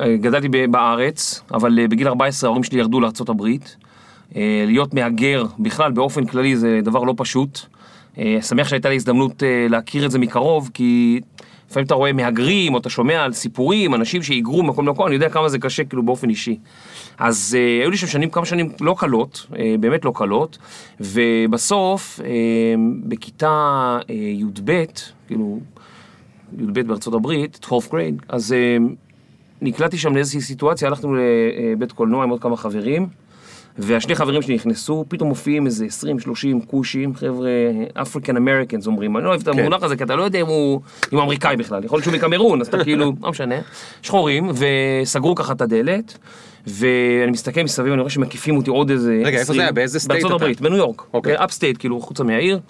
גדלתי בארץ, אבל בגיל 14 ההורים שלי ירדו לארצות הברית. להיות מאגר בכלל באופן כללי זה דבר לא פשוט. שמח שהייתה לי הזדמנות להכיר את זה מקרוב, כי לפעמים אתה רואה מהגרים, או אתה שומע על סיפורים, אנשים שהיגרו מקום למקום, אני יודע כמה זה קשה כאילו באופן אישי. אז היו לי שם שנים, כמה שנים לא קלות, באמת לא קלות, ובסוף, בכיתה י"ב, כאילו, י"ב בארצות הברית, 12th grade, אז נקלטתי שם לאיזושהי סיטואציה, הלכנו לבית קולנוע עם עוד כמה חברים, והשני חברים שנכנסו, פתאום מופיעים איזה 20-30 קושים, חבר'ה, African Americans אומרים, אני לא אוהב את המונח הזה, כי אתה לא יודע אם הוא אמריקאי בכלל, יכול להיות שהוא מקמרון, אז אתה כאילו, לא משנה, שחורים, וסגרו ככה את הדלת, ואני מסתכל מסביב, אני רואה שמקיפים אותי עוד איזה 20. רגע, איפה זה היה? באיזה סטייט אתה? בארצות הברית, בניו יורק, אפסטייט, כאילו, חוצה מהעיר,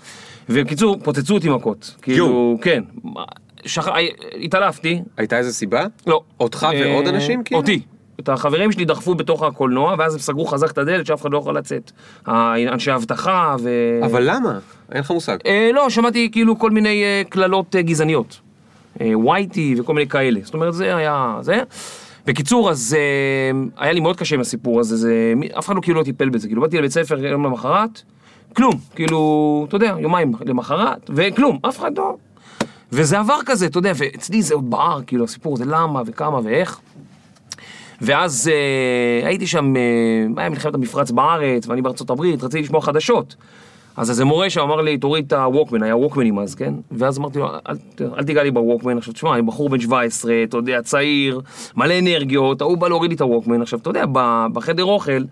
ובקיצור, פוצצו אותי מכות, כאילו, כן. התעלפתי. הייתה איזה סיבה? לא. אותך ועוד אנשים, כאילו? אותי. את החברים שלי דחפו בתוך הקולנוע, ואז הם סגרו חזק את הדלת שאף אחד לא יכול לצאת. אנשי הבטחה ו... אבל למה? אין לך מושג. לא, שמעתי כאילו כל מיני כללות גזעניות. ווייטי וכל מיני כאלה. זאת אומרת, זה היה... זה... בקיצור, אז היה לי מאוד קשה עם הסיפור הזה. זה... אף אחד לא כאילו לא טיפל בזה. כאילו, באתי לבית ספר יום למחרת, כלום. כאילו, אתה יודע, יומיים למחרת, וכלום. אף אחד לא... וזה עבר כזה, אתה יודע, ואצלי זה עוד בער, כאילו, הסיפור זה למה וכמה ואיך. ואז הייתי שם, היה מלחמת המפרץ בארץ, ואני בארצות הברית, רציתי לשמוע חדשות. אז איזה מורה שאמר לי, תוריד את הווקמן, היה ווקמנים אז, כן? ואז אמרתי לו, אל תיגע לי בווקמן, עכשיו תשמע, אני בחור בן 17, אתה יודע, צעיר, מלא אנרגיות, הוא בא להוריד לי את הווקמן, עכשיו, אתה יודע, בחדר אוכל,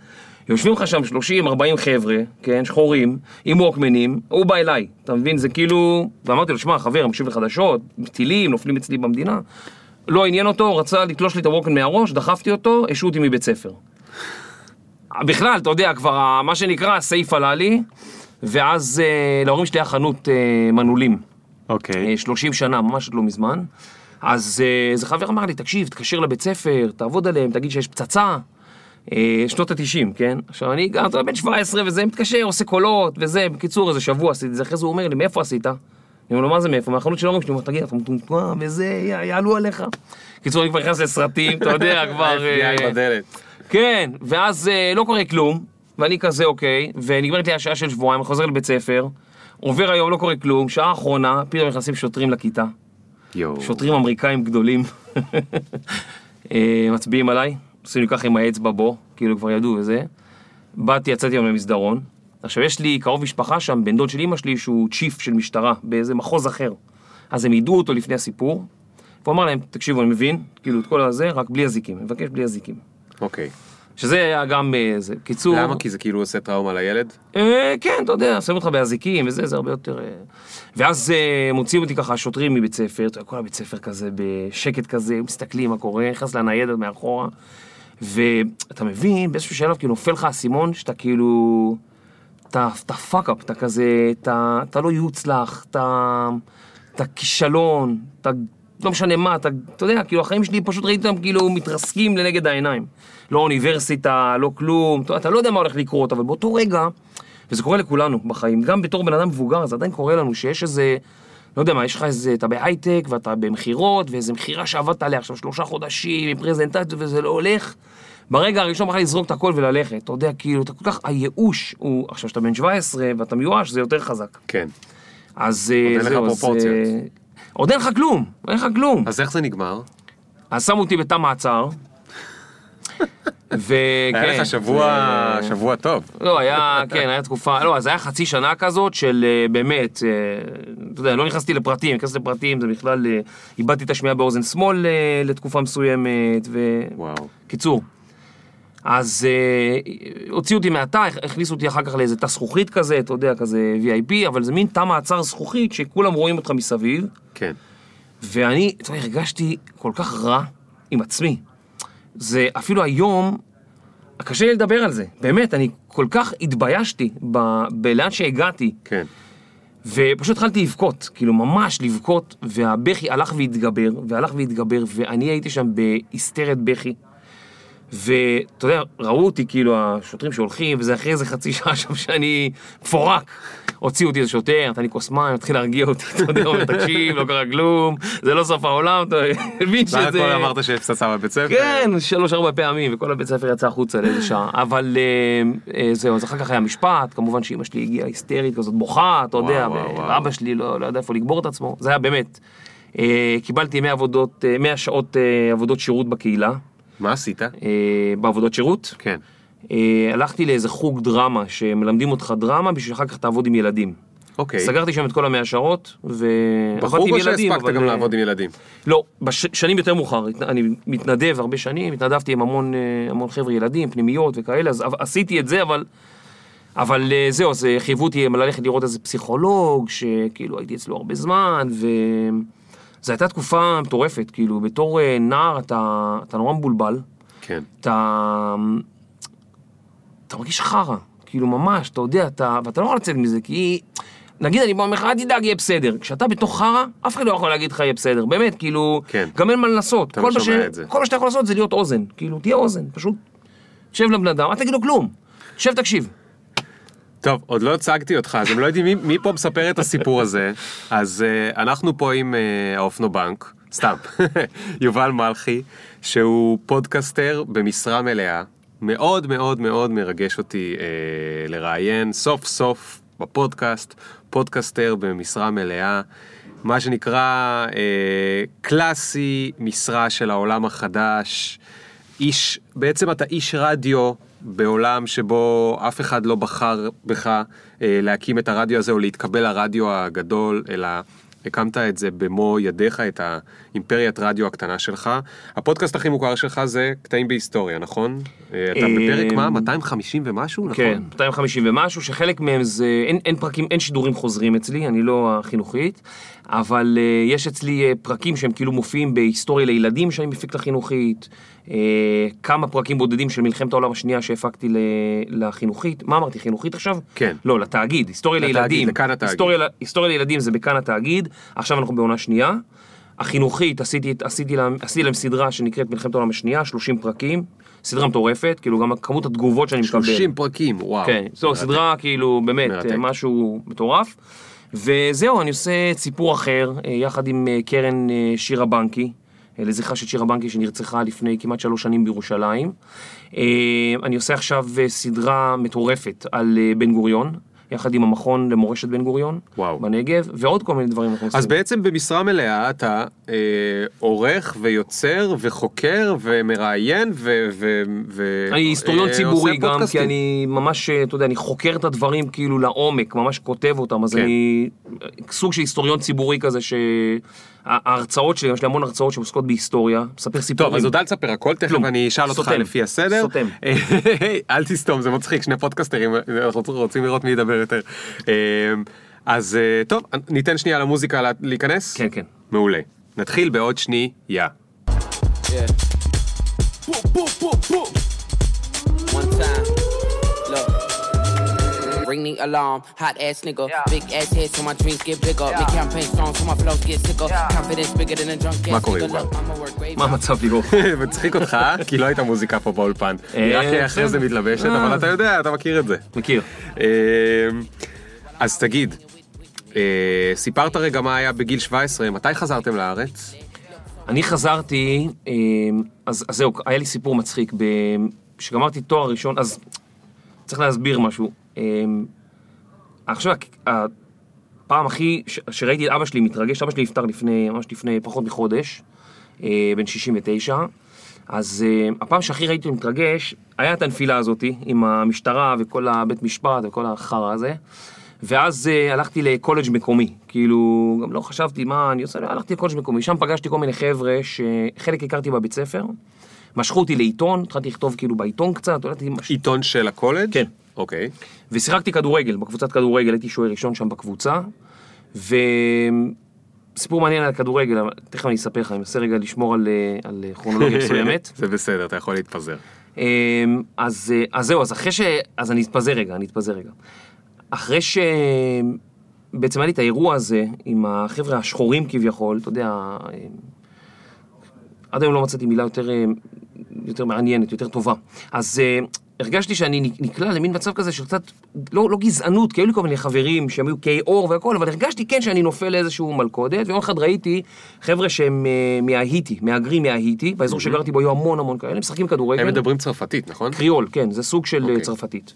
יושבים לך שם 30-40 חבר'ה, כן, שחורים, עם ווקמנים, הוא בא אליי, אתה מבין, זה כאילו, ואמרתי לו, שמע, חבר, מקשיב לחדשות, טילים, נופלים אצלי במדינה, לא עניין אותו, רצה לתלוש לי את הווקמן מהראש, דחפתי אותו, השעו אותי מבית ספר. בכלל, אתה יודע, כבר מה שנקרא, הסעיף עלה לי, ואז להורים שלי היה חנות מנעולים. אוקיי. 30 שנה, ממש לא מזמן. אז איזה חבר אמר לי, תקשיב, תקשר לבית ספר, תעבוד עליהם, תגיד שיש פצצה. שנות ה-90, כן? עכשיו אני גרתי בן 17 וזה מתקשר, עושה קולות וזה, בקיצור, איזה שבוע עשיתי, זה אחרי זה הוא אומר לי, מאיפה עשית? אני אומר לו, מה זה מאיפה? מהחנות של הורים שלי, הוא אומר, תגיד, אתה מטומטום, וזה, יעלו עליך. בקיצור, אני כבר נכנס לסרטים, אתה יודע, כבר... כן, ואז לא קורה כלום, ואני כזה, אוקיי, ונגמרת לי השעה של שבועיים, אני חוזר לבית ספר, עובר היום, לא קורה כלום, שעה אחרונה, פתאום נכנסים שוטרים לכיתה. שוטרים אמריקאים גדולים, מצביעים עליי. עושים לי ככה עם האצבע בו, כאילו כבר ידעו וזה. באתי, יצאתי היום למסדרון. עכשיו, יש לי קרוב משפחה שם, בן דוד של אמא שלי, שהוא צ'יף של משטרה, באיזה מחוז אחר. אז הם ידעו אותו לפני הסיפור, והוא אמר להם, תקשיבו, אני מבין, כאילו, את כל הזה, רק בלי הזיקים. אני מבקש בלי הזיקים. אוקיי. שזה היה גם איזה קיצור... למה? כי זה כאילו עושה טראומה לילד? כן, אתה יודע, שמים אותך בהזיקים וזה, זה הרבה יותר... ואז מוציאים אותי ככה שוטרים מבית ספר, כל הבית ספר כזה בשקט כזה, מסתכלים מה קורה, נכנס לניידת מאחורה, ואתה מבין, באיזשהו שלב כאילו נופל לך הסימון, שאתה כאילו... אתה פאק-אפ, אתה כזה, אתה לא יוצלח, אתה כישלון, אתה... לא משנה מה, אתה יודע, כאילו, החיים שלי פשוט ראיתי אותם כאילו מתרסקים לנגד העיניים. לא אוניברסיטה, לא כלום, אתה לא יודע מה הולך לקרות, אבל באותו רגע, וזה קורה לכולנו בחיים, גם בתור בן אדם מבוגר, זה עדיין קורה לנו שיש איזה, לא יודע מה, יש לך איזה, אתה בהייטק ואתה במחירות, ואיזה מחירה שעבדת עליה עכשיו 3 חודשים, עם פרזנטציה וזה לא הולך. ברגע הראשון בכלל לזרוק את הכל וללכת, אתה יודע, כאילו, אתה כל כך, הייאוש הוא, עכשיו שאתה בן 17 ואתה מיואש, זה יותר חזק. כן. אז זהו, עוד אין לך כלום, אין לך כלום. אז איך זה נגמר? אז שמו אותי בתא מעצר. היה לך שבוע טוב. לא, היה, כן, היה תקופה, לא, אז היה חצי שנה כזאת של באמת, אתה יודע, לא נכנסתי לפרטים, נכנסתי לפרטים, זה בכלל, איבדתי את השמיעה באוזן שמאל לתקופה מסוימת, וקיצור. אז הוציאו אותי מהתא, הכניסו אותי אחר כך לאיזה תא זכוכית כזה, אתה יודע, כזה VIP, אבל זה מין תא מעצר זכוכית שכולם רואים אותך מסביב. כן. ואני, אתה יודע, הרגשתי כל כך רע עם עצמי. זה אפילו היום, קשה לי לדבר על זה. באמת, אני כל כך התביישתי בלאן שהגעתי. כן. ופשוט התחלתי לבכות, כאילו ממש לבכות, והבכי הלך והתגבר, ואני הייתי שם בהיסטריית בכי. ואתה יודע, ראו אותי כאילו השוטרים שהולכים, וזה אחרי איזה חצי שעה שם שאני פורק, הוציא אותי איזה שוטר, תעני כוס מים, התחיל להרגיע אותי, אתה יודע, תקשיב, לא קרה כלום, זה לא סוף העולם, אתה מבין שזה... וכל אמרת שהפססה בבית ספר. כן, 3-4 פעמים, וכל הבית ספר יצא החוצה לאיזה שעה, אבל זהו, אז אחר כך היה משפט, כמובן שאמא שלי הגיעה היסטרית, כזאת בוכה, אתה יודע, ואבא שלי לא ידע איפה לגבור את עצמו, זה היה באמת. קיבלתי 100 שעות עבודות שירות בקהילה. מה עשית? בעבודות שירות. כן. הלכתי לאיזה חוג דרמה, שמלמדים אותך דרמה, בשביל אחר כך תעבוד עם ילדים. אוקיי. סגרתי שם את כל 100 שעות, בחוג או שהספקת גם לעבוד עם ילדים? לא, שנים יותר מאוחר, אני מתנדב הרבה שנים, התנדבתי עם המון חבר'ה ילדים, פנימיות וכאלה, אז עשיתי את זה, אבל זהו, אז חייבו אותי ללכת לראות איזה פסיכולוג, שכאילו הייתי אצלו הרבה זמן, וזו הייתה תקופה מטורפת, כאילו בתור נער אתה נורא מבולבל, כן. אתה מרגיש חרה, כאילו ממש, אתה יודע, ואתה לא יכול לצאת מזה, כי נגיד אני בא לך, אל תדאג, יהיה בסדר. כשאתה בתוך חרה, אף אחד לא יכול להגיד לך יהיה בסדר, באמת, כאילו, כן. גם אין מה לנסות. כל מה שאתה יכול לעשות זה להיות אוזן, כאילו, תהיה אוזן, פשוט, תשב לבן אדם, אל תגיד לו כלום, תשב, תקשיב. טוב, עוד לא הצגתי אותך, אז הם לא יודעים מי פה מספר את הסיפור הזה, אז אנחנו פה עם האופנובנק, סתם, יובל מלכי, שהוא פודקסטר במשרה מלאה, מאוד מאוד מאוד מרגש אותי לראיין, סוף סוף בפודקאסט, פודקסטר במשרה מלאה, מה שנקרא קלאסי משרה של העולם החדש, איש, בעצם אתה איש רדיו, בעולם שבו אף אחד לא בחר בך להקים את הרדיו הזה או להתקבל לרדיו הגדול, אלא הקמת את זה במו ידיך, את האימפריית רדיו הקטנה שלך. הפודקאסט הכי מוכר שלך זה קטעים בהיסטוריה, נכון? אתה בפרק מה? 250 ומשהו, נכון? כן, 250 ומשהו, שחלק מהם זה... אין פרקים, אין שידורים חוזרים אצלי, אני לא החינוכית, אבל יש אצלי פרקים שהם כאילו מופיעים בהיסטוריה לילדים שאני מפיק לחינוכית, כמה פרקים בודדים של מלחמת העולם השנייה שהפקתי לחינוכית. מה אמרתי, חינוכית עכשיו? כן. לא, לתאגיד, היסטוריה לילדים. לכאן התאגיד. היסטוריה לילדים זה בכאן התאגיד. עכשיו אנחנו בעונה שנייה. החינוכית, עשיתי להם סדרה שנקראת מלחמת העולם השנייה, 30 פרקים. סדרה מטורפת, כאילו גם כמות התגובות שאני מקבל. 30 פרקים, וואו. כן, זו סדרה כאילו באמת משהו מטורף. וזהו, אני עושה סיפור אחר, יחד עם קרן שירה בנקי. לזכרה של שירה בנקי שנרצחה לפני כמעט 3 שנים בירושלים. אני עושה עכשיו סדרה מטורפת על בן גוריון, יחד עם המכון למורשת בן גוריון, בנגב, ועוד כל מיני דברים. אז בעצם במשרה מלאה אתה עורך ויוצר וחוקר ומראיין אני היסטוריון ציבורי גם, כי אני ממש, אתה יודע, אני חוקר את הדברים כאילו לעומק, ממש כותב אותם, אז אני סוג של היסטוריון ציבורי כזה ההרצאות שלי, יש לי המון הרצאות שמוסקות בהיסטוריה, מספר סיפורים. טוב, אז עוד אל תספר הכל, תכף אני אשאל אותך לפי הסדר. סותם. אל תסתום, זה מצחיק, שני פודקסטרים, אנחנו רוצים לראות מי ידבר יותר. אז טוב, ניתן שנייה למוזיקה להיכנס? כן, כן. מעולה. נתחיל בעוד שנייה. Ring the alarm, hot ass nigga, big ass head so my dreams get bigger, make campaign songs so my flows get sicker, confidence bigger than a drunk ass nigga, I'm a work grave. מה המצב לירוך? מצחיק אותך, כי לא הייתה מוזיקה פה באולפן, רק אחרי זה מתלבשת, אבל אתה יודע, אתה מכיר את זה. מכיר. אז תגיד, סיפרת רגע מה היה בגיל 17, מתי חזרתם לארץ? אני חזרתי, אז זהו, היה לי סיפור מצחיק, כשגמרתי תואר ראשון, אז צריך להסביר משהו. עכשיו, הפעם הכי שראיתי את אבא שלי מתרגש, אבא שלי נפטר ממש לפני פחות מחודש, בן 69, אז הפעם שהכי ראיתי אותו מתרגש, היה את הנפילה הזאת עם המשטרה וכל הבית משפט וכל החרא הזה, ואז הלכתי לקולג' מקומי, כאילו, גם לא חשבתי מה אני עושה, הלכתי לקולג' מקומי, שם פגשתי כל מיני חבר'ה שחלק הכרתי בבית ספר, משכו אותי לעיתון, התחלתי לכתוב כאילו בעיתון קצת, עיתון של הקולג'? כן. אוקיי. ושיחקתי כדורגל, בקבוצת כדורגל, הייתי שוער ראשון שם בקבוצה, וסיפור מעניין על כדורגל, תכף אני אספר לך, אני אעשה רגע לשמור על כרונולוגיה מסוימת. זה בסדר, אתה יכול להתפזר. אז זהו, אז אני אתפזר רגע, אחרי שבעצם היה לי את האירוע הזה, עם החבר'ה השחורים כביכול, אתה יודע, עד היום לא מצאתי מילה יותר מעניינת, יותר טובה. אז הרגשתי שאני נקלע למין מצב כזה של קצת, לא גזענות, כי היו לי כל מיני חברים שהם היו קי אור והכל, אבל הרגשתי כן שאני נופל לאיזשהו מלכודת, ויום אחד ראיתי חבר'ה שהם מההיטי, מהגרים מההיטי, באזור שגרתי בו היו המון כאלה, הם משחקים כדורגל. הם מדברים צרפתית, נכון? קריול, כן, זה סוג של צרפתית.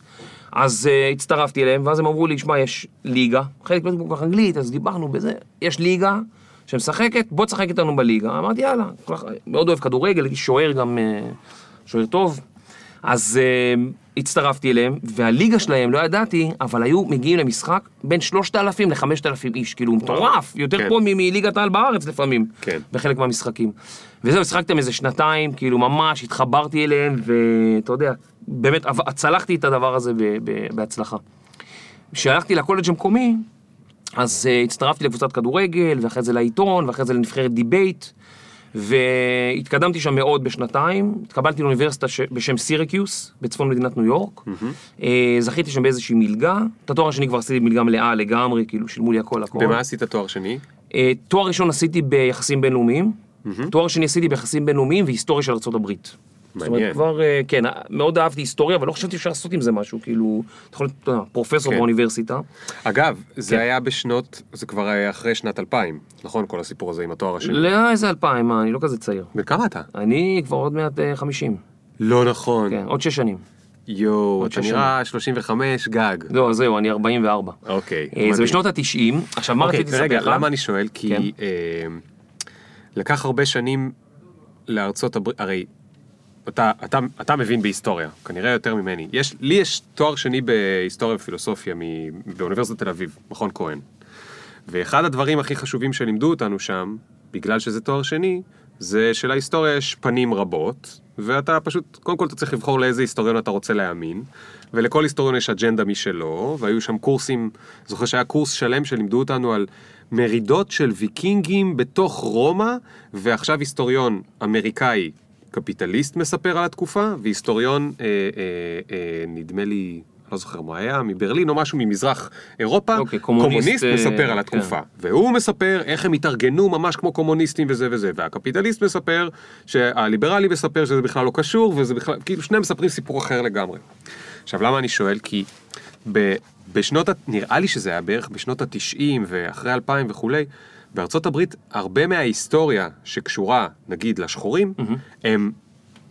אז הצטרפתי אליהם, ואז הם אמרו לי, שמע, יש ליגה, חלק לא יודעים כל כך אנגלית, אז דיברנו בזה, יש ליגה שמשחקת, בוא תשחק איתנו בליגה. אמרתי, יאללה, מאוד אוהב כדורגל, שוער גם, שוער טוב. אז הצטרפתי אליהם, והליגה שלהם, לא ידעתי, אבל היו מגיעים למשחק בין 3,000 ל-5,000 איש, כאילו, מטורף, יותר פה מליגת העל בארץ לפעמים, בחלק מהמשחקים. וזהו, משחקתם איזה שנתיים, כאילו, ממש התחברתי אליהם, ואתה יודע, באמת, הצלחתי את הדבר הזה בהצלחה. כשהלכתי לקולג' המקומי, אז הצטרפתי לקבוצת כדורגל, ואחרי זה לעיתון, ואחרי זה לנבחרת דיבייט, והתקדמתי שם מאוד בשנתיים, התקבלתי לאוניברסיטה בשם סירקיוס, בצפון מדינת ניו יורק, זכיתי שם באיזושהי מלגה, את התואר השני כבר עשיתי מלגה מלאה לגמרי, כאילו שילמו לי הכל. במה עשית התואר השני? תואר ראשון עשיתי ביחסים בינלאומיים, תואר שני עשיתי ביחסים בינלאומיים והיסטוריה של ארצות הברית. זאת אומרת, כבר, כן, מאוד אהבתי היסטוריה, אבל לא חשבתי אפשר לעשות עם זה משהו, כאילו, אתה יכול להיות פרופסור באוניברסיטה. אגב, זה היה בשנות, זה כבר היה אחרי שנת 2000, נכון? כל הסיפור הזה עם התואר השני. לא, איזה 2000, אני לא כזה צעיר. בכמה אתה? אני כבר עוד 150. לא נכון. כן, עוד 6 שנים. יו, אתה נראה 35 גג. לא, זהו, אני 44. אוקיי. זה בשנות ה-90, עכשיו מה רציתי לספר? רגע, למה אני שואל? כי לקח הרבה שנים לארצות הברית, הרי אתה מבין בהיסטוריה, כנראה יותר ממני. לי יש תואר שני בהיסטוריה ופילוסופיה באוניברסיטת תל אביב, מכון כהן. ואחד הדברים הכי חשובים שלימדו אותנו שם, בגלל שזה תואר שני, זה שלהיסטוריה יש פנים רבות, ואתה פשוט, קודם כל אתה צריך לבחור לאיזה היסטוריון אתה רוצה להאמין, ולכל היסטוריון יש אג'נדה משלו, והיו שם קורסים, זוכר שהיה קורס שלם שלימדו אותנו על מרידות של ויקינגים בתוך רומא, ועכשיו היסטוריון אמריקאי, קפיטליסט מספר על התקופה, והיסטוריון, נדמה לי, לא זוכר מה היה, מברלין או משהו ממזרח אירופה, קומוניסט מספר על התקופה. והוא מספר איך הם התארגנו ממש כמו קומוניסטים וזה. והקפיטליסט מספר, שהליברלי מספר שזה בכלל לא קשור, וזה בכלל, כאילו שניהם מספרים סיפור אחר לגמרי. עכשיו, למה אני שואל? כי בשנות, נראה לי שזה היה בערך בשנות ה-90 ואחרי 2000 וכולי, בארצות הברית, הרבה מההיסטוריה שקשורה, נגיד, לשחורים, הם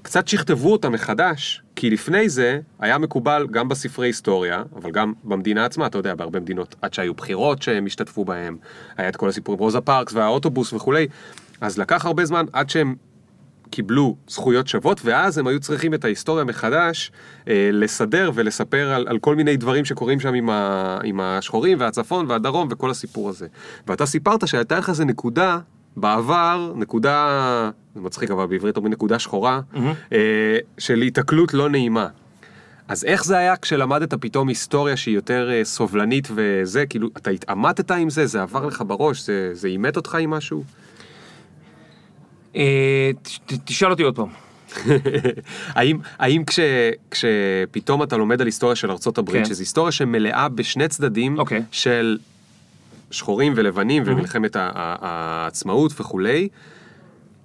קצת שכתבו אותה מחדש, כי לפני זה היה מקובל גם בספרי היסטוריה, אבל גם במדינה עצמה, אתה יודע, בהרבה מדינות, עד שהיו בחירות שהם השתתפו בהם, היה את כל הסיפורים, רוזה פארקס והאוטובוס וכולי, אז לקח הרבה זמן עד שהם קיבלו זכויות שוות, ואז הם היו צריכים את ההיסטוריה מחדש, לסדר ולספר על כל מיני דברים שקורים שם עם השחורים והצפון והדרום וכל הסיפור הזה. ואתה סיפרת שהייתה לך איזה נקודה בעבר, נקודה, זה מצחיק אבל בעברית אומרים נקודה שחורה, של התקלות לא נעימה. אז איך זה היה כשלמדת פתאום היסטוריה שהיא יותר סובלנית וזה, כאילו אתה התעמתת עם זה, זה עבר לך בראש, זה אימת אותך עם משהו? תשאל אותי עוד פעם. האם כשפתאום אתה לומד על היסטוריה של ארצות הברית, שזו היסטוריה שמלאה בשני צדדים של שחורים ולבנים ומלחמת העצמאות וכולי,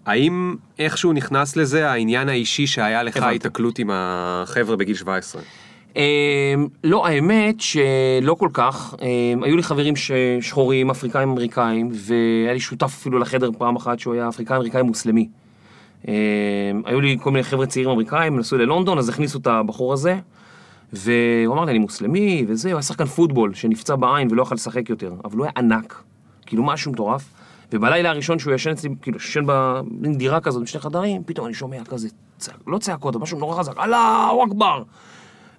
האם איכשהו נכנס לזה העניין האישי שהיה לך התקלות עם החבר'ה בגיל 17? לא, האמת שלא כל כך, היו לי חברים שחורים, אפריקאים, אמריקאים, והיה לי שותף אפילו לחדר פעם אחת שהוא היה אפריקאי, אמריקאי, מוסלמי. היו לי כל מיני חבר'ה צעירים אמריקאים, נסעו ללונדון, אז הכניסו את הבחור הזה, והוא אמר לי, אני מוסלמי, וזה, הוא היה שחקן פוטבול שנפצע בעין ולא יכל לשחק יותר, אבל הוא היה ענק, כאילו משהו מטורף, ובלילה הראשון שהוא ישן אצלי, כאילו ישן בדירה כזאת, בשני חדרים, פתאום אני שומע כזה, לא צעקות, אבל משהו נורא חזק, אללה אכבר.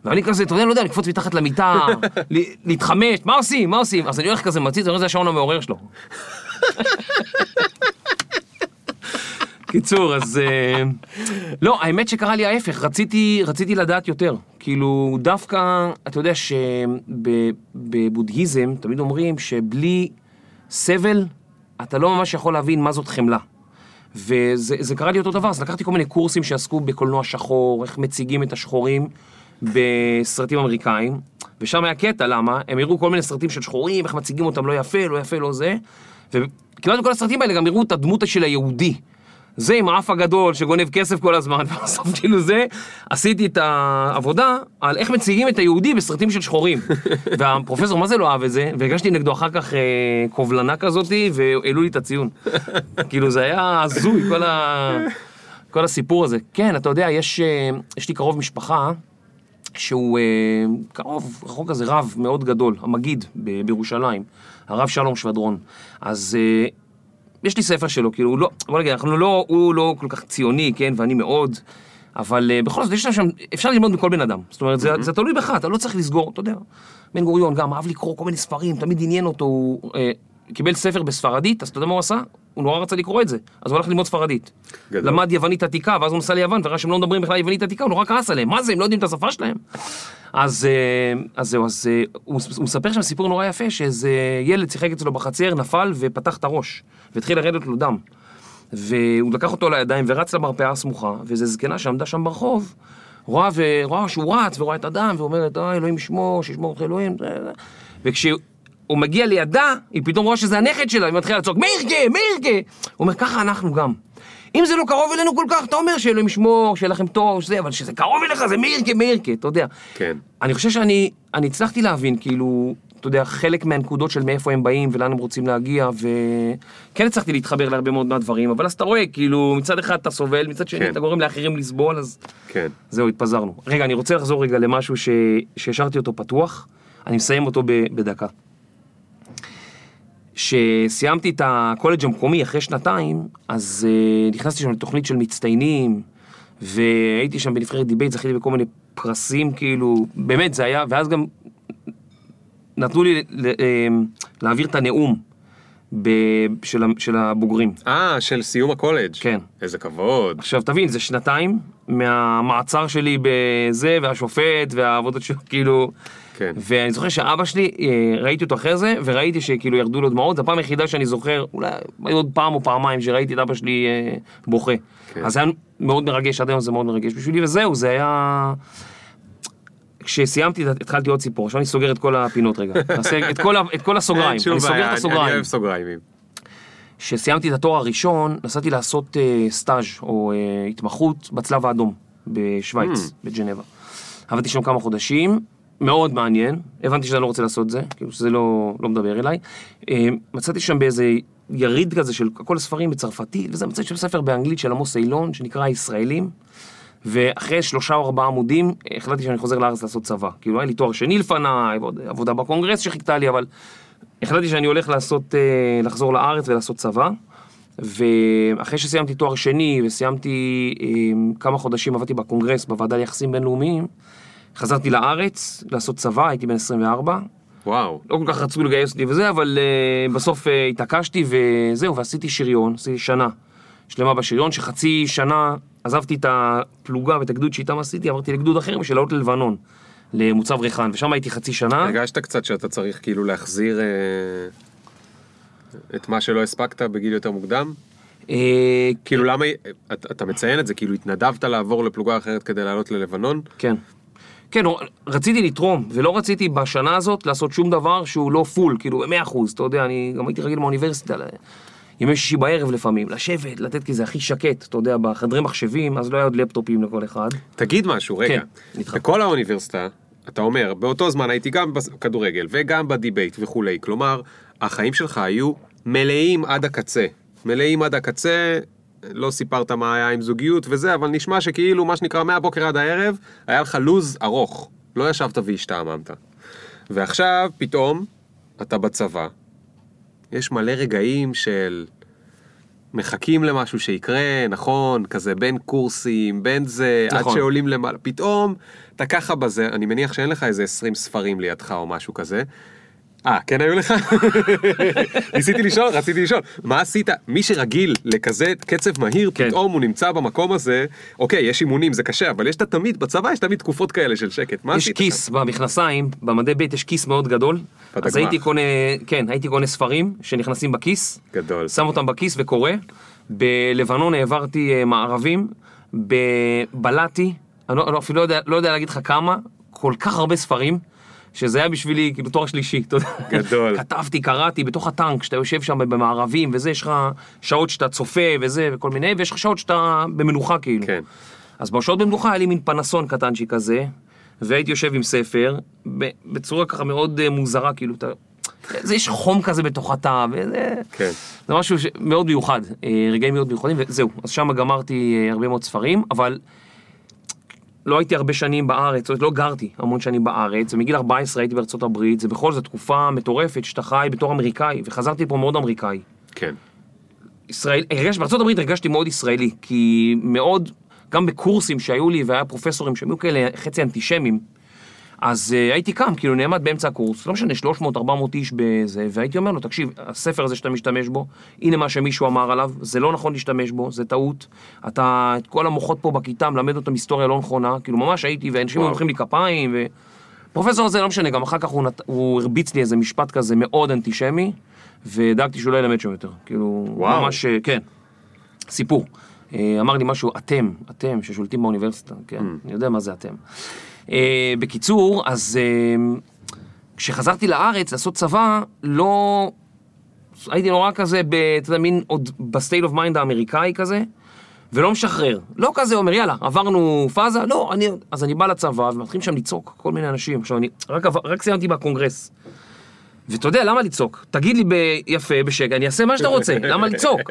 ואני כזה, אתה יודע, אני לא יודע, אני קפוץ מתחת למיטה, להתחמש, מה עושים? אז אני הולך כזה מציץ, אני רואה את זה השעון המעורר שלו. קיצור, אז... לא, האמת שקרה לי ההפך, רציתי לדעת יותר. כאילו, דווקא, אתה יודע שבבודהיזם, תמיד אומרים שבלי סבל, אתה לא ממש יכול להבין מה זאת חמלה. וזה קרה לי אותו דבר, אז לקחתי כל מיני קורסים שעסקו בקולנוע שחור, איך מציגים את השחורים, בסרטים אמריקאים, ושם היה קטע, למה? הם הראו כל מיני סרטים של שחורים, איך מציגים אותם, לא יפה, לא זה, וכמעט בכל הסרטים האלה גם הראו את הדמות של היהודי. זה עם האף הגדול שגונב כסף כל הזמן, ובסוף כאילו זה, עשיתי את העבודה על איך מציגים את היהודי בסרטים של שחורים. והפרופסור מה זה לא אהב את זה, והגשתי נגדו אחר כך קובלנה כזאת, והעלו לי את הציון. כאילו זה היה הזוי, כל הסיפור הזה. כן, אתה יודע, יש לי קרוב משפחה, שהוא קרוב, רחוק הזה, רב מאוד גדול, המגיד בירושלים, הרב שלום שבדרון. אז יש לי ספר שלו, כאילו, הוא לא, בוא נגיד, הוא לא כל כך ציוני, כן, ואני מאוד, אבל בכל זאת, יש שם, אפשר ללמוד מכל בן אדם, זאת אומרת, זה תלוי בך, אתה לא צריך לסגור, אתה יודע, בן גוריון גם אהב לקרוא כל מיני ספרים, תמיד עניין אותו, הוא קיבל ספר בספרדית, אז אתה יודע מה הוא עשה? הוא נורא רצה לקרוא את זה, אז הוא הלך ללמוד ספרדית. למד יוונית עתיקה, ואז הוא נסע ליוון, וראה שהם לא מדברים בכלל יוונית עתיקה, הוא נורא כעס עליהם, מה זה, הם לא יודעים את השפה שלהם? אז זהו, אז הוא מספר שם סיפור נורא יפה, שאיזה ילד שיחק אצלו בחצר, נפל ופתח את הראש, והתחיל לרדת לו דם. והוא לקח אותו לידיים ורץ למרפאה הסמוכה, ואיזו זקנה שעמדה שם ברחוב, רואה שהוא רץ ורואה את הדם, ואומרת, אלוהים ישמור, שישמור אותך אלוהים. הוא מגיע לידה, היא פתאום רואה שזה הנכד שלה, היא מתחילה לצעוק, מירקה, מירקה! הוא אומר, ככה אנחנו גם. אם זה לא קרוב אלינו כל כך, אתה אומר שאלוהים ישמור, שיהיה לכם טוב, שזה, אבל שזה קרוב אליך, זה מירקה, מירקה, אתה יודע. כן. אני חושב שאני הצלחתי להבין, כאילו, אתה יודע, חלק מהנקודות של מאיפה הם באים ולאן הם רוצים להגיע, וכן הצלחתי להתחבר להרבה מאוד מהדברים, אבל אז אתה רואה, כאילו, מצד אחד אתה סובל, מצד שני כן. אתה גורם לאחרים לסבול, אז כן. זהו, התפזרנו. רגע, אני רוצה לחזור רגע למשהו שהשארתי אותו פתוח, אני מסיים אותו בדקה. כשסיימתי את הקולג' המקומי אחרי שנתיים, אז נכנסתי שם לתוכנית של מצטיינים, והייתי שם בנבחרת דיבייט, זכיתי בכל מיני פרסים, כאילו, באמת זה היה, ואז גם נתנו לי להעביר את הנאום של הבוגרים. של סיום הקולג'. כן. איזה כבוד. עכשיו, תבין, זה שנתיים מהמעצר שלי בזה, והשופט, והעבודות שלו, כאילו... כן. ואני זוכר שאבא שלי, ראיתי אותו אחרי זה, וראיתי שכאילו ירדו לו דמעות, זו פעם היחידה שאני זוכר, אולי עוד פעם או פעמיים שראיתי את אבא שלי בוכה. כן. אז זה היה מאוד מרגש, עד היום זה מאוד מרגש בשבילי, וזהו, זה היה... כשסיימתי, התחלתי עוד סיפור, עכשיו אני סוגר את כל הפינות רגע, את כל הסוגריים, אני סוגר את הסוגריים. אני אוהב סוגריים. כשסיימתי את התואר הראשון, נסעתי לעשות סטאז' או התמחות בצלב האדום, בשוויץ, בג'נבה. עבדתי שם כמה חודשים, מאוד מעניין, הבנתי שאני לא רוצה לעשות זה, כאילו שזה לא מדבר אליי. מצאתי שם באיזה יריד כזה של כל הספרים בצרפתי, וזה מצאתי שם ספר באנגלית של עמוס אילון, שנקרא הישראלים, ואחרי 3 או 4 עמודים, החלטתי שאני חוזר לארץ לעשות צבא. כאילו, היה לי תואר שני לפניי, עבודה בקונגרס שחיכתה לי, אבל החלטתי שאני הולך לחזור לארץ ולעשות צבא, ואחרי שסיימתי תואר שני, וסיימתי כמה חודשים, עבדתי בקונגרס, בוועדה ליחסים בינלאומיים, חזרתי לארץ, לעשות צבא, הייתי בן 24. וואו. לא כל כך רצו לגייס אותי וזה, אבל בסוף התעקשתי וזהו, ועשיתי שריון, עשיתי שנה שלמה בשריון, שחצי שנה עזבתי את הפלוגה ואת הגדוד שאיתם עשיתי, עברתי לגדוד אחר משלעות ללבנון, למוצב ריחן, ושם הייתי חצי שנה. הרגשת קצת שאתה צריך כאילו להחזיר את מה שלא הספקת בגיל יותר מוקדם? כאילו למה, אתה מציין את זה, כאילו התנדבת לעבור לפלוגה אחרת כדי לעלות ללבנון? כן. כן, רציתי לתרום, ולא רציתי בשנה הזאת לעשות שום דבר שהוא לא פול, כאילו 100%, אתה יודע, אני גם הייתי רגיל מהאוניברסיטה, ימי שישי בערב לפעמים, לשבת, לתת כי זה הכי שקט, אתה יודע, בחדרי מחשבים, אז לא היה עוד לפטופים לכל אחד. תגיד משהו, רגע, בכל האוניברסיטה, אתה אומר, באותו זמן הייתי גם בכדורגל, וגם בדיבייט וכולי, כלומר, החיים שלך היו מלאים עד הקצה, לא סיפרת מה היה עם זוגיות וזה, אבל נשמע שכאילו, מה שנקרא, מהבוקר עד הערב, היה לך לוז ארוך. לא ישבת והשתעממת. ועכשיו, פתאום, אתה בצבא. יש מלא רגעים של מחכים למשהו שיקרה, נכון, כזה בין קורסים, בין זה, נכון. עד שעולים למעלה. פתאום, אתה ככה בזה, אני מניח שאין לך איזה 20 ספרים לידך או משהו כזה, כן היו לך? רציתי לשאול, מה עשית? מי שרגיל לכזה קצב מהיר, פתאום הוא נמצא במקום הזה, אוקיי, יש אימונים, זה קשה, אבל יש תמיד, בצבא יש תמיד תקופות כאלה של שקט, מה עשית? יש כיס במכנסיים, במדי בית יש כיס מאוד גדול, אז הייתי קונה ספרים שנכנסים בכיס, שם אותם בכיס וקורא, בלבנון העברתי מערבים, בבלתי, אני אפילו לא יודע להגיד לך כמה, כל כך הרבה ספרים, שזה היה בשבילי, כאילו, תואר שלישי. גדול. כתבתי, קראתי, בתוך הטנק, שאתה יושב שם במערבים, וזה, יש לך שעות שאתה צופה, וזה, וכל מיני, ויש לך שעות שאתה במנוחה, כאילו. כן. אז בשעות במנוחה היה לי מין פנסון קטנצ'י כזה, והייתי יושב עם ספר, בצורה ככה מאוד מוזרה, כאילו, יש חום כזה בתוך התא, זה משהו מאוד מיוחד, רגעים מאוד מיוחדים, וזהו. אז שם גמרתי הרבה מאוד ספרים, אבל לא הייתי הרבה שנים בארץ, לא גרתי המון שנים בארץ, ומגיל 14 הייתי בארצות הברית, זה בכל זאת תקופה מטורפת שאתה חי בתור אמריקאי, וחזרתי פה מאוד אמריקאי. כן. בארצות הברית הרגשתי מאוד ישראלי, כי מאוד, גם בקורסים שהיו לי, והיה פרופסורים שהם היו כאלה חצי אנטישמים, אז הייתי קם, כאילו נעמד באמצע הקורס, לא משנה, 300-400 איש בזה, והייתי אומר לו, תקשיב, הספר הזה שאתה משתמש בו, הנה מה שמישהו אמר עליו, זה לא נכון להשתמש בו, זה טעות, אתה, את כל המוחות פה בכיתה, מלמד אותם היסטוריה לא נכונה, כאילו ממש הייתי, ואנשים הולכים לי כפיים, ופרופסור הזה, לא משנה, גם אחר כך הוא הרביץ לי איזה משפט כזה מאוד אנטישמי, ודאגתי שאולי למד שם יותר, כאילו, ממש, כן, סיפור. אמר לי משהו, אתם ששולטים באוניברסיטה, כן, אני יודע מה זה אתם. בקיצור, אז כשחזרתי לארץ לעשות צבא, לא... הייתי נורא כזה, אתה יודע, מין עוד בסטייל אוף מיינד האמריקאי כזה, ולא משחרר. לא כזה אומר, יאללה, עברנו פאזה, לא, אז אני בא לצבא, ומתחילים שם לצעוק, כל מיני אנשים. עכשיו, אני רק סיימתי בקונגרס. ואתה יודע, למה לצעוק? תגיד לי יפה, בשקט, אני אעשה מה שאתה רוצה, למה לצעוק?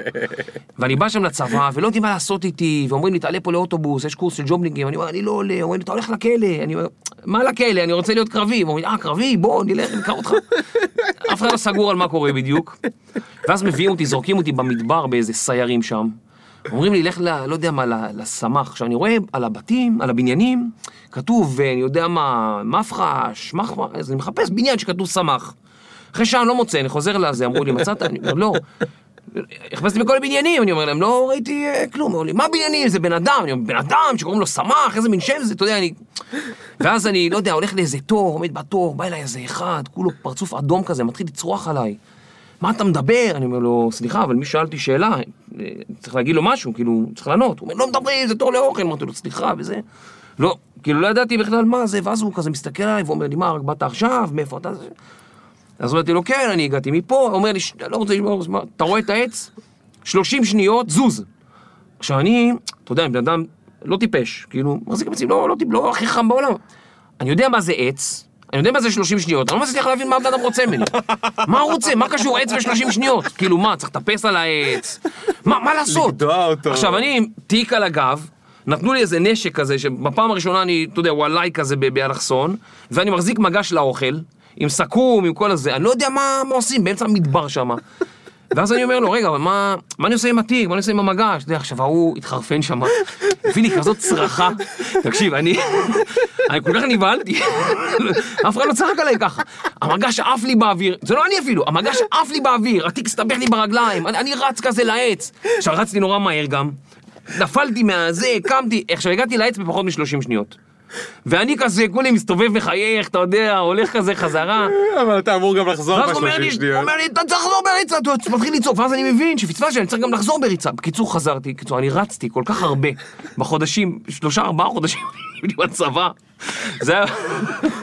ואני בא שם לצבא, ולא יודעים מה לעשות איתי, ואומרים לי, תעלה פה לאוטובוס, יש קורס של ג'ובלינגים, אני אומר, אני לא עולה, אומרים לי, אתה הולך לכלא, אני אומר, מה לכלא? אני רוצה להיות קרבי, ואומרים לי, קרבי, בוא, נלך, נקרא אותך. אף אחד לא סגור על מה קורה בדיוק. ואז מביאים אותי, זורקים אותי במדבר באיזה סיירים שם. אומרים לי, לך לא יודע מה, לסמך. עכשיו אני רואה על הבתים, על הבניינים, כתוב, אני יודע מה, מפחש, מחמה, אז אני מחפש בניין שכתוב סמך. אחרי שעה אני לא מוצא, אני חוזר לזה, אמרו לי, מצאת? אני אומר, לא. הכבסתי בכל הבניינים, אני אומר להם, לא ראיתי כלום. אמרו לי, מה בניינים? זה בן אדם. אני אומר, בן אדם שקוראים לו סמך, איזה מין שם זה, אתה יודע, אני... ואז אני, לא יודע, הולך לאיזה תור, עומד בתור, בא אליי איזה אחד, כולו פרצוף אדום כזה, מתחיל לצרוח עליי. מה אתה מדבר? אני אומר לו, סליחה, אבל מי שאלתי שאלה, צריך להגיד לו משהו, כאילו, צריך לענות. הוא אומר, לא מדברים, זה תור לאוכל. אמרתי לו, סליחה, וזה... לא, כאילו, לא ידעתי בכלל מה זה, ואז הוא כזה מסתכל עליי ואומר לי, מה, רק באת עכשיו, מאיפה אתה... אז אמרתי לו, כן, אני הגעתי מפה, אומר לי, לא רוצה לשמור, אתה רואה את העץ? 30 שניות, זוז. עכשיו אני, אתה יודע, בן אדם לא טיפש, כאילו, מחזיק בצים, לא הכי חם בעולם. אני יודע מה זה עץ, אני יודע מה זה 30 שניות, אני לא מצליח להבין מה הבן אדם רוצה ממני. מה הוא רוצה? מה קשור עץ ו-30 שניות? כאילו, מה, צריך לטפס על העץ? מה לעשות? לגדוע אותו. עכשיו, אני תיק על הגב, נתנו לי איזה נשק כזה, שבפעם הראשונה אני, אתה יודע, הוא עליי כזה באלכסון, ואני מחזיק מגש לאוכל, עם סכום, עם כל הזה, אני לא יודע מה עושים, באמצע המדבר שם. ואז אני אומר לו, רגע, אבל מה אני עושה עם התיק? מה אני עושה עם המגש? אתה יודע, עכשיו הוא התחרפן שם, הביא לי כזאת צרחה. תקשיב, אני כל כך נבהלתי, אף אחד לא צחק עליי ככה. המגש עף לי באוויר, זה לא אני אפילו, המגש עף לי באוויר, התיק הסתבך לי ברגליים, אני רץ כזה לעץ. עכשיו רצתי נורא מהר גם, נפלתי מהזה, קמתי, עכשיו הגעתי לעץ בפחות מ-30 שניות. ואני כזה, כולי מסתובב וחייך, אתה יודע, הולך כזה חזרה. אבל אתה אמור גם לחזור ב-30 שניות. הוא אומר לי, אתה צריך לחזור בריצה, אתה מתחיל לצעוק, ואז אני מבין שפצפס שאני צריך גם לחזור בריצה. בקיצור חזרתי, בקיצור, אני רצתי כל כך הרבה, בחודשים, 3-4 חודשים, בצבא. זה היה...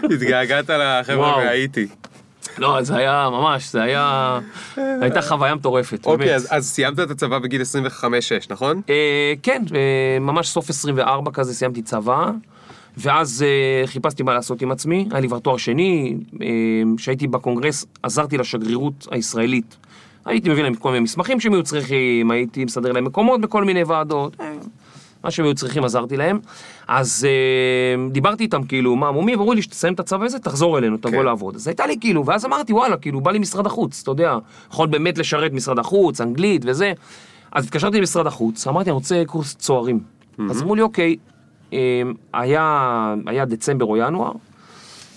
התגעגעת לחבר'ה והייתי. לא, זה היה ממש, זה היה... הייתה חוויה מטורפת. אוקיי, אז סיימת את הצבא בגיל 25-6, נכון? כן, ממש סוף 24 כזה סיימתי צבא. ואז חיפשתי מה לעשות עם עצמי, היה לי כבר תואר שני, שהייתי בקונגרס, עזרתי לשגרירות הישראלית. הייתי מביא להם כל מיני מסמכים שהם היו צריכים, הייתי מסדר להם מקומות בכל מיני ועדות, מה שהם היו צריכים עזרתי להם. אז דיברתי איתם כאילו, מה מומי, ואומרו לי שתסיים את הצבא הזה, תחזור אלינו, תבוא לעבוד. אז הייתה לי כאילו, ואז אמרתי וואלה, כאילו בא לי משרד החוץ, אתה יודע, יכול באמת לשרת משרד החוץ, אנגלית וזה. אז התקשרתי למשרד החוץ, אמרתי, אני רוצה קורס צוערים. אז אמרו לי, אוקיי, היה דצמבר או ינואר,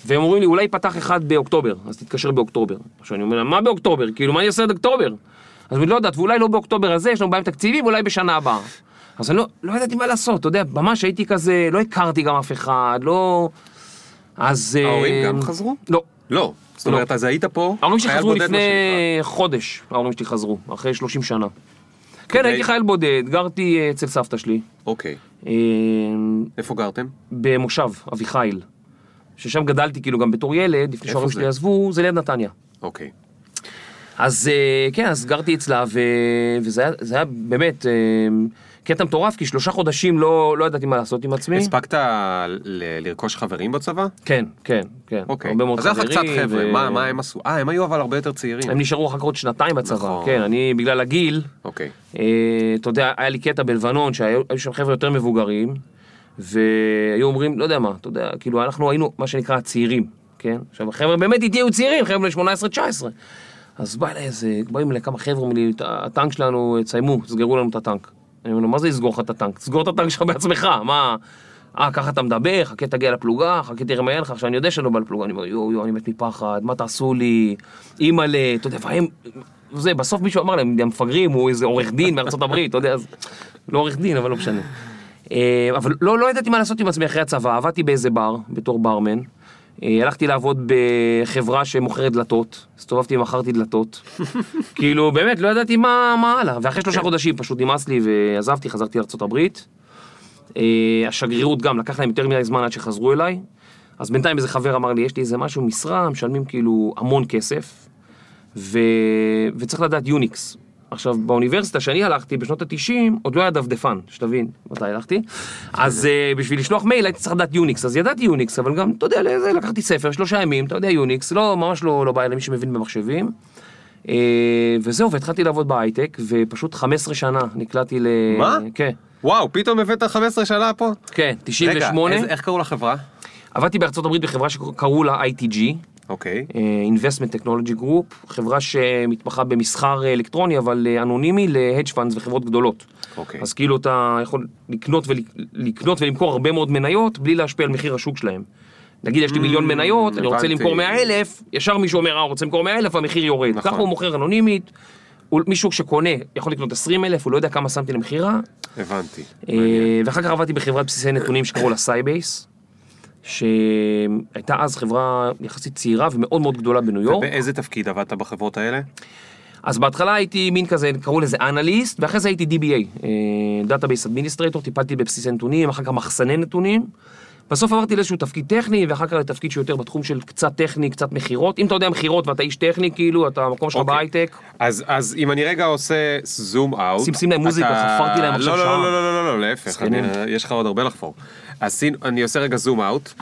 והם אומרים לי, אולי פתח אחד באוקטובר, אז תתקשר באוקטובר. עכשיו אני אומר, מה באוקטובר? כאילו, מה אני עושה עד אוקטובר? אז אני לא יודעת, ואולי לא באוקטובר הזה, יש לנו בעיה עם תקציבים, אולי בשנה הבאה. אז אני לא ידעתי מה לעשות, אתה יודע, ממש הייתי כזה, לא הכרתי גם אף אחד, לא... אז... ההורים גם חזרו? לא. לא. זאת אומרת, אז היית פה... ההורים שחזרו לפני חודש, ההורים שלי חזרו, אחרי 30 שנה. כן, הייתי חייל בודד, גרתי אצל סבתא שלי. אוקיי. איפה גרתם? במושב, אביחיל. ששם גדלתי כאילו גם בתור ילד, לפני שההורים שלי עזבו, זה ליד נתניה. אוקיי. אז כן, אז גרתי אצלה, וזה היה באמת קטע מטורף, כי 3 חודשים לא ידעתי מה לעשות עם עצמי. הספקת לרכוש חברים בצבא? כן, כן, כן. אוקיי, אז זה היה קצת חבר'ה, מה הם עשו? הם היו אבל הרבה יותר צעירים. הם נשארו אחר כך עוד 2 בצבא, כן, אני בגלל הגיל, אתה יודע, היה לי קטע בלבנון, שהיו שם חבר'ה יותר מבוגרים, והיו אומרים, לא יודע מה, אתה יודע, כאילו אנחנו היינו מה שנקרא הצעירים, כן? עכשיו, החבר'ה באמת היו צעירים, חבר'ה ל-18-19. אז באים לכמה חבר'ה, הטנק שלנו, ציימו, סגרו לנו את הטנק. אני אומר לו, מה זה לסגור לך את הטנק? סגור את הטנק שלך בעצמך, מה? ככה אתה מדבר, חכה תגיע לפלוגה, חכה תראה מה יהיה לך, עכשיו אני יודע שאני לא בא לפלוגה, אני אומר, יו, אני מת מפחד, מה תעשו לי? אימא ל... אתה יודע, והם... זה, בסוף מישהו אמר להם, הם מפגרים, הוא איזה עורך דין מארצות הברית, אתה יודע, אז... לא עורך דין, אבל לא משנה. אבל לא ידעתי מה לעשות עם עצמי אחרי הצבא, עבדתי באיזה בר, בתור ברמן, הלכתי לעבוד בחברה שמוכרת דלתות, הסתובבתי ומכרתי דלתות, כאילו באמת לא ידעתי מה הלאה, ואחרי 3 חודשים פשוט נמאס לי ועזבתי, חזרתי לארצות הברית, השגרירות גם, לקח להם יותר מדי זמן עד שחזרו אליי, אז בינתיים איזה חבר אמר לי, יש לי איזה משהו משרה, משלמים כאילו המון כסף, וצריך לדעת יוניקס, עכשיו, באוניברסיטה שאני הלכתי בשנות ה-90, עוד לא היה דוודפן, שתבין מתי הלכתי, אז בשביל לשלוח מייל הייתי צריך לדעת יוניקס, אז ידעתי יוניקס, אבל גם, אתה יודע, לקחתי ספר, 3 ימים, אתה יודע, יוניקס, ממש לא בא למי שמבין במחשבים, וזהו, והתחלתי לעבוד בהייטק, ופשוט 15 שנה נקלעתי ל... מה? כן. וואו, פתאום הבאת 15 שנה פה? כן, 98. רגע, איך קראו לחברה? עבדתי בארצות הברית בחברה שקראו לה ITG, אוקיי. Investment Technology Group, חברה שמתמחה במסחר אלקטרוני, אבל אנונימי להדג' פאנדס וחברות גדולות. אוקיי. אז כאילו אתה יכול לקנות ולמכור הרבה מאוד מניות, בלי להשפיע על מחיר השוק שלהם. נגיד, יש לי מיליון מניות, אני רוצה למכור 100,000, ישר מישהו אומר, רוצה למכור 100,000, המחיר יורד. ככה הוא מוכר אנונימית, מישהו שקונה יכול לקנות 20,000, הוא לא יודע כמה שמתי למחירה. הבנתי. ואחר כך עבדתי בחברת בסיסי נתונים שקראו לה סייבייס. שהייתה אז חברה יחסית צעירה ומאוד מאוד גדולה בניו יורק. ובאיזה תפקיד עבדת בחברות האלה? אז בהתחלה הייתי מין כזה, קראו לזה אנליסט, ואחרי זה הייתי DBA, Database Administrator, טיפלתי בבסיסי נתונים, אחר כך מחסני נתונים. בסוף עברתי לאיזשהו תפקיד טכני, ואחר כך לתפקיד שיותר בתחום של קצת טכני, קצת מחירות. אם אתה יודע מחירות ואתה איש טכני, כאילו, אתה המקום שלך בהייטק. אז אם אני רגע עושה זום אאוט... שים להם מוזיקה, חפרתי להם עכשיו שעה. לא, להפך, יש לך עוד הרבה לחפור. אז אני עושה רגע זום אאוט.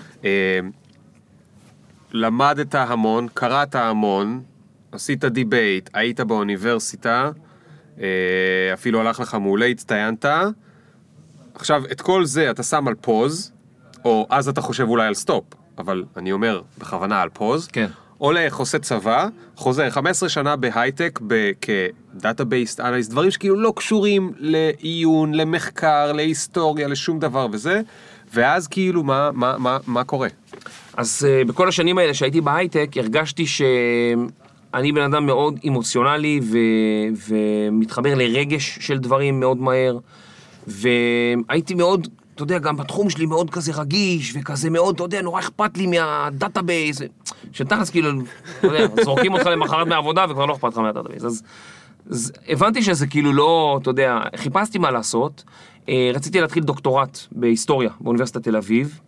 למדת המון, קראת המון, עשית דיבייט, היית באוניברסיטה, אפילו הלך לך מעולה, הצטיינת. עכשיו, את כל זה אתה שם על פוז, או אז אתה חושב אולי על סטופ, אבל אני אומר בכוונה על פוז, כן. הולך, עושה צבא, חוזר 15 שנה בהייטק כדאטאבייס אנליסט, דברים שכאילו לא קשורים לעיון, למחקר, להיסטוריה, לשום דבר וזה, ואז כאילו מה קורה? אז בכל השנים האלה שהייתי בהייטק, הרגשתי שאני בן אדם מאוד אמוציונלי, ומתחבר לרגש של דברים מאוד מהר, והייתי מאוד... אתה יודע, גם בתחום שלי מאוד כזה רגיש, וכזה מאוד, אתה יודע, נורא אכפת לי מהדאטאבייס, שתכלס כאילו, אתה יודע, זורקים אותך למחרת מהעבודה, וכבר לא אכפת לך מהדאטאבייס. אז הבנתי שזה כאילו לא, אתה יודע, חיפשתי מה לעשות, רציתי להתחיל דוקטורט בהיסטוריה, באוניברסיטת תל אביב,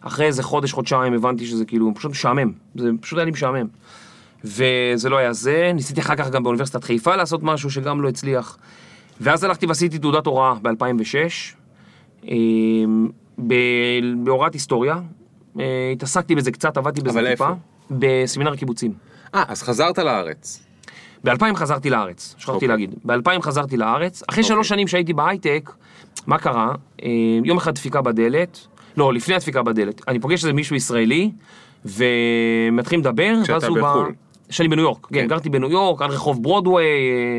אחרי איזה חודש-חודשיים הבנתי שזה כאילו פשוט משעמם, זה פשוט היה לי משעמם. וזה לא היה זה, ניסיתי אחר כך גם באוניברסיטת חיפה לעשות משהו שגם לא הצליח. ואז הלכתי ועשיתי תעודת הוראה ב-2006, בהוראת היסטוריה, התעסקתי בזה קצת, עבדתי בזה טיפה, בסמינר קיבוצים. אז חזרת לארץ. ב-2000 חזרתי לארץ, שכחתי להגיד. ב-2000 חזרתי לארץ, אחרי 3 שנים שהייתי בהייטק, מה קרה? יום אחד דפיקה בדלת, לא, לפני הדפיקה בדלת, אני פוגש איזה מישהו ישראלי, ומתחילים לדבר, שאתה בחול. שאני בניו יורק, גרתי בניו יורק, על רחוב ברודווי,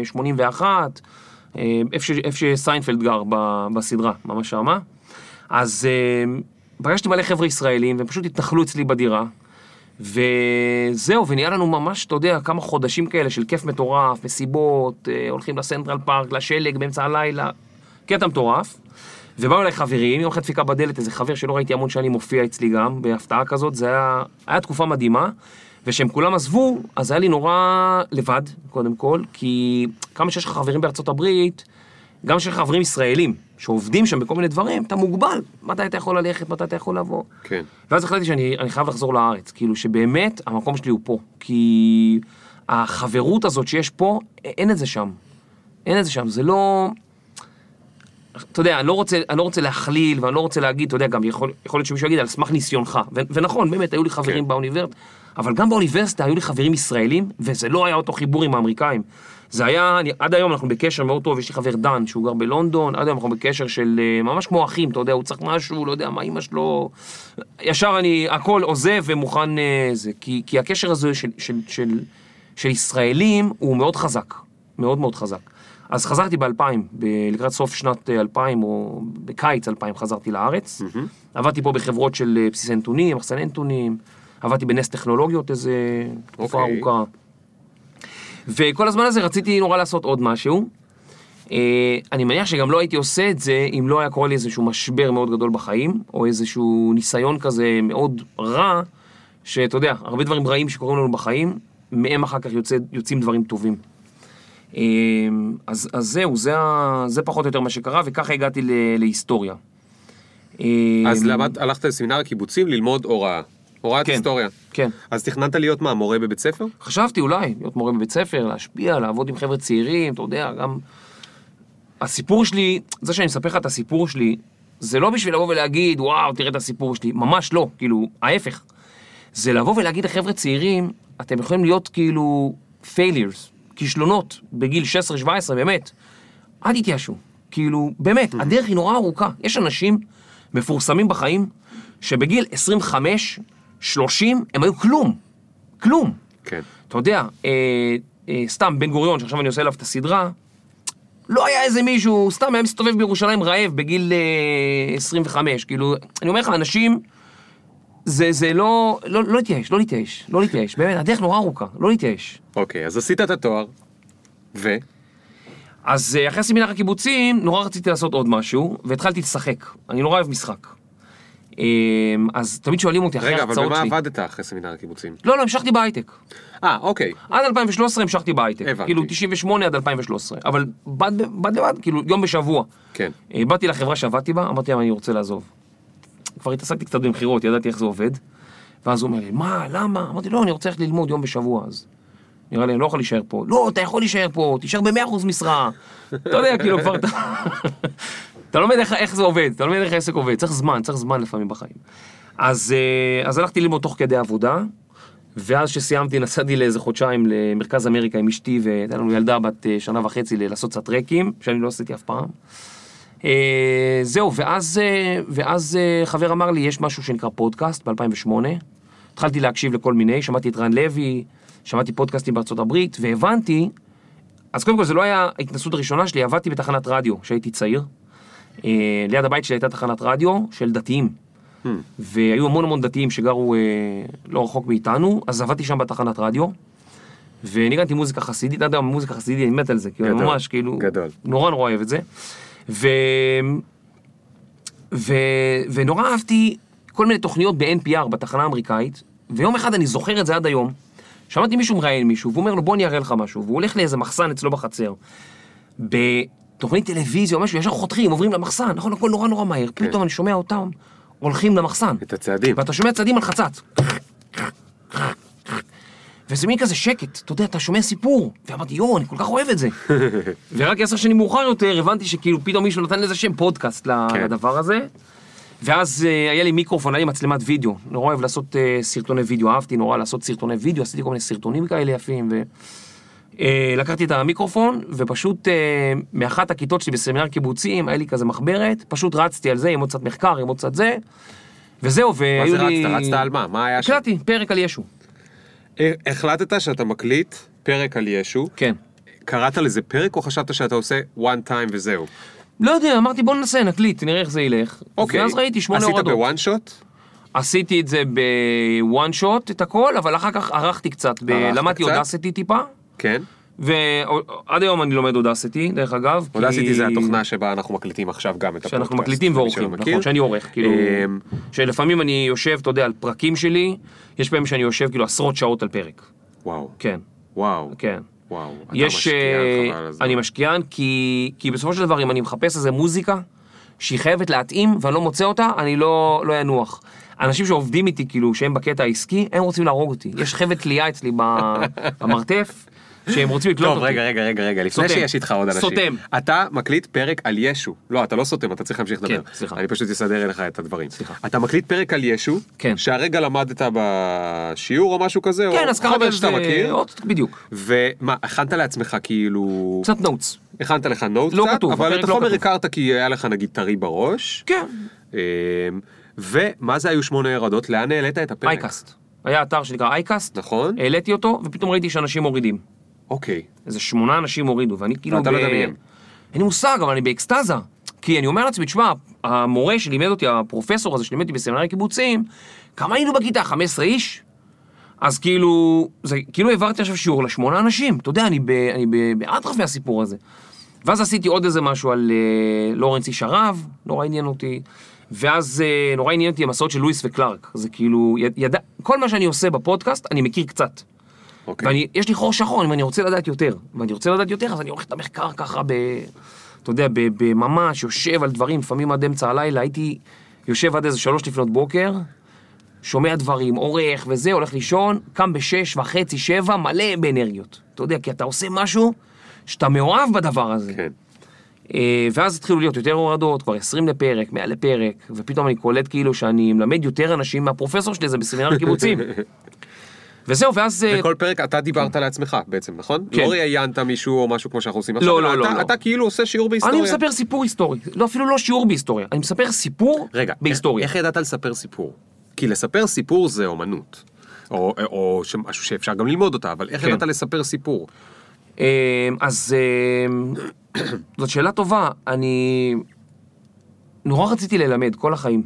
81, איפה שסיינפלד גר בסדרה, ממש שמה. אז פגשתי מלא חבר'ה ישראלים, והם פשוט התנחלו אצלי בדירה, וזהו, ונהיה לנו ממש, אתה יודע, כמה חודשים כאלה של כיף מטורף, מסיבות, הולכים לסנטרל פארק, לשלג, באמצע הלילה, קטע מטורף, ובאו אליי חברים, יום אחד דפיקה בדלת, איזה חבר שלא ראיתי המון שאני מופיע אצלי גם, בהפתעה כזאת, זה היה תקופה מדהימה, ושהם כולם עזבו, אז היה לי נורא לבד, קודם כל, כי כמה שיש לך חברים בארצות הברית, גם שיש לך חברים ישראלים, שעובדים שם בכל מיני דברים, אתה מוגבל, מתי אתה יכול ללכת, מתי אתה יכול לבוא. כן. ואז החלטתי שאני חייב לחזור לארץ, כאילו שבאמת המקום שלי הוא פה, כי החברות הזאת שיש פה, אין את זה שם. אין את זה שם, זה לא... אתה יודע, אני לא רוצה להכליל, ואני לא רוצה להגיד, אתה יודע, גם יכול להיות שמישהו יגיד, על סמך ניסיונך. ונכון, באמת, היו לי חברים באוניברסיטה, אבל גם באוניברסיטה היו לי חברים ישראלים, וזה לא היה אותו חיבור עם האמריקאים. זה היה, עד היום אנחנו בקשר מאוד טוב, יש לי חבר דן, שהוא גר בלונדון, עד היום אנחנו בקשר של ממש כמו אחים, אתה יודע, הוא צריך משהו, לא יודע, מה אמא שלו, ישר אני, הכל עוזב ומוכן זה, כי הקשר הזה של ישראלים הוא מאוד חזק, מאוד מאוד חזק. אז חזרתי ב-2000, לקראת סוף שנת 2000, או בקיץ 2000 חזרתי לארץ, עבדתי פה בחברות של בסיסי נתונים, מחסני נתונים, עבדתי בנס טכנולוגיות איזה תקופה ארוכה, וכל הזמן הזה רציתי נורא לעשות עוד משהו. אני מניח שגם לא הייתי עושה את זה, אם לא היה קורה לי איזשהו משבר מאוד גדול בחיים, או איזשהו ניסיון כזה מאוד רע, שאתה יודע, הרבה דברים רעים שקורים לנו בחיים, מהם אחר כך יוצאים דברים טובים. אז זהו, זה פחות או יותר מה שקרה, וככה הגעתי להיסטוריה. אז הלכת לסמינר הקיבוצים ללמוד הוראה. הוראת היסטוריה. כן. אז תכננת להיות מה, מורה בבית ספר? חשבתי אולי, להיות מורה בבית ספר, להשפיע, לעבוד עם חבר'ה צעירים, אתה יודע, גם... הסיפור שלי, זה שאני מספר לך את הסיפור שלי, זה לא בשביל לבוא ולהגיד, וואו, תראה את הסיפור שלי, ממש לא, כאילו, ההפך. זה לבוא ולהגיד לחבר'ה צעירים, אתם יכולים להיות כאילו failures, כישלונות, בגיל 16-17, באמת. אל תתיישו, כאילו, באמת, הדרך היא נורא ארוכה. יש אנשים מפורסמים בחיים, שבגיל 25, 30, הם היו כלום. כלום. כן. אתה יודע, סתם בן גוריון, שעכשיו אני עושה אליו את הסדרה, לא היה איזה מישהו, סתם היה מסתובב בירושלים רעב בגיל 25. כאילו, אני אומר לך, אנשים, זה לא להתייאש. באמת, הדרך נורא ארוכה, לא להתייאש. אוקיי, אז עשית את התואר, ו? אז אחרי סמינר הקיבוצים, נורא רציתי לעשות עוד משהו, והתחלתי לשחק. אני נורא אוהב משחק. אז תמיד שואלים אותי אחרי ההרצאות שלי. רגע, אבל במה עבדת אחרי סמינר הקיבוצים? לא, המשכתי בהייטק. אוקיי. עד 2013 המשכתי בהייטק. כאילו, 98 עד 2013. אבל בד לבד, כאילו, יום בשבוע. כן. באתי לחברה שעבדתי בה, אמרתי, אני רוצה לעזוב. כבר התעסקתי קצת במחירות, ידעתי איך זה עובד. ואז הוא אומר לי, מה, למה? אמרתי, לא, אני רוצה איך ללמוד יום בשבוע אז. נראה לי, אני לא יכול להישאר פה. לא, אתה יכול להישאר פה, תישאר ב-100% משרה. אתה יודע, כאילו, כבר אתה לומד איך זה עובד, אתה לומד איך העסק עובד, צריך זמן לפעמים בחיים. אז הלכתי ללמוד תוך כדי עבודה, ואז שסיימתי, נסעתי לאיזה חודשיים למרכז אמריקה עם אשתי, והייתה לנו ילדה בת 1.5 לעשות קצת טרקים, שאני לא עשיתי אף פעם. זהו, ואז חבר אמר לי, יש משהו שנקרא פודקאסט ב-2008, התחלתי להקשיב לכל מיני, שמעתי את רן לוי, שמעתי פודקאסטים בארצות הברית, והבנתי, אז קודם כל זה לא היה ההתנסות הראשונה שלי, עבדתי בתחנת רדיו, שהייתי צעיר. ליד הבית שלי הייתה תחנת רדיו של דתיים, והיו המון דתיים שגרו לא רחוק מאיתנו, אז עבדתי שם בתחנת רדיו, וניגנתי מוזיקה חסידית, עד היום מוזיקה חסידית, אני מת על זה, כי אני ממש כאילו, נורא אוהב את זה, ונורא אהבתי כל מיני תוכניות ב-NPR, בתחנה האמריקאית, ויום אחד אני זוכר את זה עד היום, שמעתי מישהו מראיין מישהו, והוא אומר לו בוא אני אראה לך משהו, והוא הולך לאיזה מחסן אצלו בחצר, תוכנית טלוויזיה או משהו, ישר חותכים, עוברים למחסן, נכון, הכל נורא מהר, פתאום אני שומע אותם, הולכים למחסן. את הצעדים. ואתה שומע צעדים על חצת. וזה מין כזה שקט, אתה יודע, אתה שומע סיפור, ואמרתי, יואו, אני כל כך אוהב את זה. ורק 10 שנים מאוחר יותר, הבנתי שכאילו פתאום מישהו נתן לזה שם פודקאסט לדבר הזה, ואז היה לי מיקרופון, היה לי מצלמת וידאו, נורא אוהב לעשות סרטוני וידאו, אהבתי נורא לעשות סרטוני וידאו, עשיתי כל מיני סרטונים כאלה יפים, לקחתי את המיקרופון, ופשוט מאחת הכיתות שלי בסמינר קיבוצים, היה לי כזה מחברת, פשוט רצתי על זה, עם עוד קצת מחקר, עם עוד קצת זה, וזהו, והיו לי... מה זה רצת? רצת על מה? מה היה שם? הקלטתי, פרק על ישו. החלטת שאתה מקליט פרק על ישו? כן. קראת לזה פרק, או חשבת שאתה עושה one time וזהו? לא יודע, אמרתי בוא ננסה, נקליט, נראה איך זה ילך. אוקיי. ואז ראיתי 8 הורדות. עשית בוואן שוט? עשיתי את זה בוואן שוט, את הכל, אבל אחר כך ערכתי קצת, למדתי אודסיטי טיפה. כן. ועד היום אני לומד אודסיטי, דרך אגב. אודסיטי זה התוכנה שבה אנחנו מקליטים עכשיו גם את הפודקאסט. שאנחנו מקליטים ועורכים, נכון, שאני עורך, כאילו, שלפעמים אני יושב, אתה יודע, על פרקים שלי, יש פעמים שאני יושב כאילו 10 שעות על פרק. וואו. כן. וואו. כן. וואו. אתה משקיען, חבל על זה. אני משקיען, כי בסופו של דבר, אם אני מחפש איזה מוזיקה, שהיא חייבת להתאים, ואני לא מוצא אותה, אני לא ינוח. אנשים שעובדים איתי, כאילו, שהם בקטע העסקי, הם רוצים להרוג אותי. יש חבט תלייה אצלי במרתף, שהם רוצים לקלוט אותי. טוב, רגע, לפני שיש איתך עוד אנשים. סותם. אתה מקליט פרק על ישו. לא, אתה לא סותם, אתה צריך להמשיך לדבר. כן, סליחה. אני פשוט אסדר אליך את הדברים. סליחה. אתה מקליט פרק על ישו, שהרגע למדת בשיעור או משהו כזה, או חומר שאתה מכיר. בדיוק. ומה, הכנת לעצמך כאילו... קצת נוטס. הכנת לך נוטס קצת, אבל את החומר הכרת כי היה לך נגיד טרי בראש. כן. ומה זה היו 8 הרעדות? לאן העלית את הפרק? אייקאסט. היה אתר שנקרא אייקאסט. נכון. העליתי אותו, ופתאום ראיתי שאנשים מורידים. אוקיי. איזה 8 אנשים הורידו, ואני כאילו... אתה מדמיין. אני מושג, אבל אני באקסטאזה. כי אני אומר לעצמי, תשמע, המורה שלימד אותי, הפרופסור הזה שלימד אותי בסמינרי קיבוצים, כמה היינו בכיתה? 15 איש? אז כאילו... זה כאילו העברתי עכשיו שיעור ל8 אנשים. אתה יודע, אני באטרף מהסיפור הזה. ואז עשיתי עוד איזה משהו על לורנס איש ערב, נורא עניין אותי. ואז נורא עניין אותי המסעות של לואיס וקלארק. זה כאילו, כל מה שאני עושה בפודקאסט, אני מכיר קצת. ויש לי חור שחור, אם אני רוצה לדעת יותר. ואני רוצה לדעת יותר, אז אני עורך את המחקר ככה, אתה יודע, בממש, יושב על דברים, לפעמים עד אמצע הלילה, הייתי יושב עד איזה 3:00 לפנות בוקר, שומע דברים, עורך וזה, הולך לישון, קם ב6:30, 7:00, מלא באנרגיות. אתה יודע, כי אתה עושה משהו שאתה מאוהב בדבר הזה. כן. ואז התחילו להיות יותר הורדות, כבר 20 לפרק, 100 לפרק, ופתאום אני קולט כאילו שאני מלמד יותר אנשים מהפרופסור שלי, זה בסמינר קיבוצים. וזהו, ואז... וכל פרק אתה דיברת לעצמך בעצם, נכון? לא ראיינת מישהו או משהו כמו שאנחנו עושים. לא. אתה כאילו עושה שיעור בהיסטוריה. אני מספר סיפור היסטורי. לא, אפילו לא שיעור בהיסטוריה. אני מספר סיפור בהיסטוריה. איך ידעת לספר סיפור? כי לספר סיפור זה אומנות. או משהו שאפשר גם ללמוד אותה, אבל איך ידעת לספר סיפור? אז... זאת שאלה טובה, אני נורא רציתי ללמד כל החיים.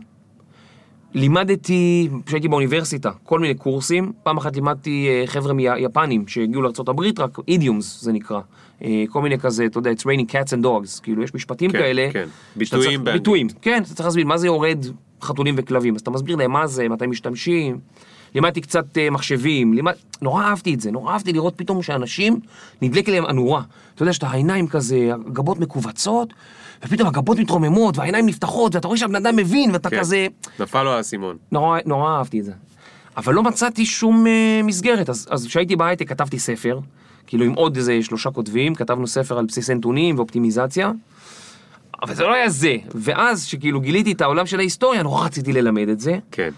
לימדתי, כשהייתי באוניברסיטה, כל מיני קורסים. פעם אחת לימדתי חבר'ה מיפנים שהגיעו לארצות הברית, רק אידיומס זה נקרא. כל מיני כזה, אתה יודע, it's raining cats and dogs, כאילו יש משפטים כאלה. כן, ביטויים באנגלית. ביטויים, כן, אתה צריך להסביר מה זה יורד חתולים וכלבים, אז אתה מסביר להם מה זה, מתי משתמשים. לימדתי קצת מחשבים, נורא אהבתי את זה, נורא אהבתי לראות פתאום שאנשים נדלק אליהם אנורה. אתה יודע שאתה העיניים כזה, הגבות מקובצות, ופתאום הגבות מתרוממות, והעיניים נפתחות, ואתה רואה שהבן אדם מבין, ואתה כזה... נפל לו הסימון. נורא אהבתי את זה. אבל לא מצאתי שום מסגרת. אז כשהייתי בהייטק כתבתי ספר, כאילו עם עוד איזה 3 כותבים, כתבנו ספר על בסיס נתונים ואופטימיזציה, אבל זה לא היה זה. ואז שכאילו גיליתי את העולם של ההיסטוריה, נורא רציתי ללמד את זה. כן.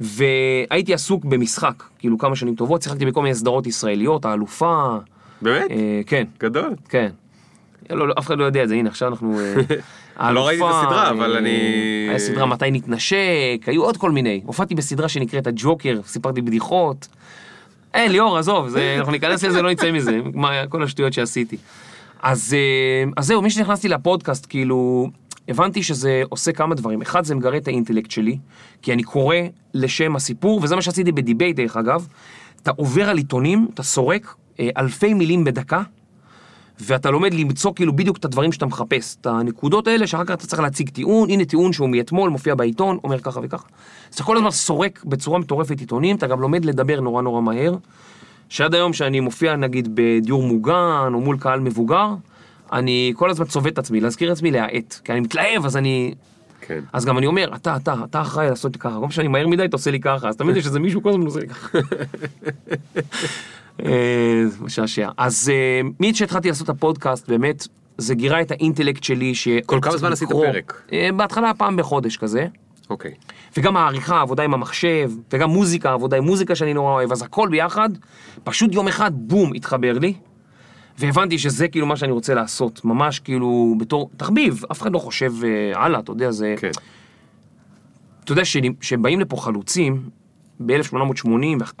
והייתי עסוק במשחק, כאילו כמה שנים טובות, שיחקתי בכל מיני סדרות ישראליות, האלופה. באמת? כן. גדול. כן. אף אחד לא יודע את זה, הנה, עכשיו אנחנו... לא ראיתי את הסדרה, אבל אני... היה סדרה מתי נתנשק, היו עוד כל מיני. הופעתי בסדרה שנקראת הג'וקר, סיפרתי בדיחות. אין, ליאור, עזוב, אנחנו ניכנס לזה, לא נצא מזה, כל השטויות שעשיתי. אז זהו, מי שנכנסתי לפודקאסט, כאילו... הבנתי שזה עושה כמה דברים. אחד, זה מגרה את האינטלקט שלי, כי אני קורא לשם הסיפור, וזה מה שעשיתי בדיבייט, דרך אגב. אתה עובר על עיתונים, אתה סורק אלפי מילים בדקה, ואתה לומד למצוא כאילו בדיוק את הדברים שאתה מחפש, את הנקודות האלה, שאחר כך אתה צריך להציג טיעון, הנה טיעון שהוא מאתמול, מופיע בעיתון, אומר ככה וככה. אז כל הזמן סורק בצורה מטורפת עיתונים, אתה גם לומד לדבר נורא נורא מהר, שעד היום שאני מופיע, נגיד, בדיור מוגן, או מול קהל מבוגר, אני כל הזמן צובט את עצמי, להזכיר את עצמי להעט, כי אני מתלהב, אז אני... כן. אז גם אני אומר, אתה אחראי לעשות לי ככה, גם כשאני מהר מדי, אתה עושה לי ככה, אז תמיד יש איזה מישהו כל הזמן עושה לי ככה. שעשע. אז מי שהתחלתי לעשות את הפודקאסט, באמת, זה גירה את האינטלקט שלי, כל כמה זמן עשית פרק? בהתחלה פעם בחודש כזה. אוקיי. וגם העריכה, עבודה עם המחשב, וגם מוזיקה, עבודה עם מוזיקה שאני נורא אוהב, אז הכל ביחד, פשוט יום אחד, בום, התחבר לי. והבנתי שזה כאילו מה שאני רוצה לעשות, ממש כאילו בתור תחביב, אף אחד לא חושב הלאה, אתה יודע, זה... כן. אתה יודע שבאים לפה חלוצים, ב-1880,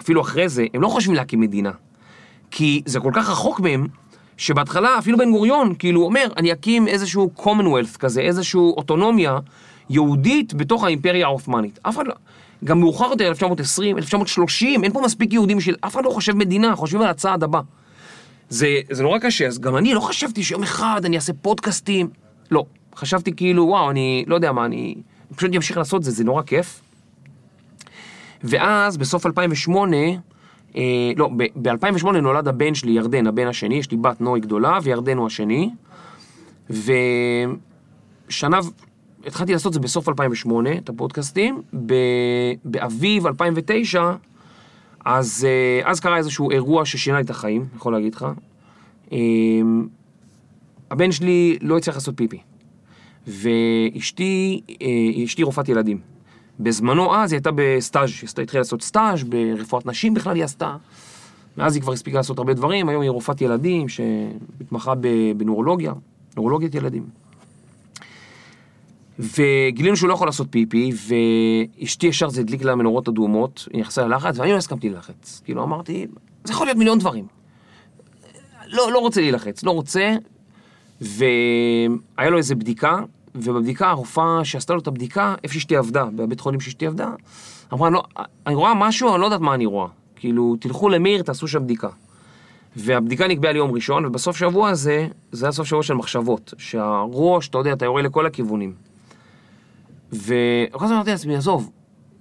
אפילו אחרי זה, הם לא חושבים להקים מדינה, כי זה כל כך רחוק מהם, שבהתחלה אפילו בן גוריון כאילו אומר, אני אקים איזשהו commonwealth כזה, איזשהו אוטונומיה יהודית בתוך האימפריה העות'מאנית, אף אחד לא... גם מאוחר יותר, 1920, 1930, אין פה מספיק יהודים של... אף אחד לא חושב מדינה, חושבים על הצעד הבא. זה נורא קשה, אז גם אני לא חשבתי שיום אחד אני אעשה פודקאסטים, לא, חשבתי כאילו, וואו, אני לא יודע מה, אני פשוט אמשיך לעשות זה נורא כיף. ואז בסוף 2008, לא, ב-2008 נולד הבן שלי ירדן, הבן השני, יש לי בת נוי גדולה וירדן הוא השני, ושנה, התחלתי לעשות זה בסוף 2008, את הפודקאסטים, באביב 2009, אז קרה איזשהו אירוע ששינה את החיים, אני יכול להגיד לך. הבן שלי לא הצליח לעשות פיפי, ואשתי רופאת ילדים. בזמנו אז היא הייתה בסטאז', היא התחילה לעשות סטאז' ברפואת נשים בכלל היא עשתה, ואז היא כבר הספיקה לעשות הרבה דברים, היום היא רופאת ילדים שמתמחה בנורולוגיה, נורולוגיית ילדים. וגילינו שהוא לא יכול לעשות פיפי, ואשתי ישר זה הדליק לה מנורות אדומות, היא נכנסה ללחץ, ואני לא הסכמתי ללחץ. כאילו אמרתי, זה יכול להיות מיליון דברים. לא רוצה להילחץ, לא רוצה, והיה לו איזו בדיקה, ובבדיקה הרופאה שעשתה לו את הבדיקה, איפה שאשתי עבדה, בבית חולים שאשתי עבדה, אמרה, לא, אני רואה משהו, אני לא יודעת מה אני רואה. כאילו, תלכו למיר, תעשו שם בדיקה. והבדיקה נקבעה ליום ראשון, ובסוף שבוע הזה, זה היה סוף שבוע של מחשבות, שהראש, אתה יודע, אתה יורה לכל הכיוונים. ואחרי זה אמרתי לעצמי, עזוב,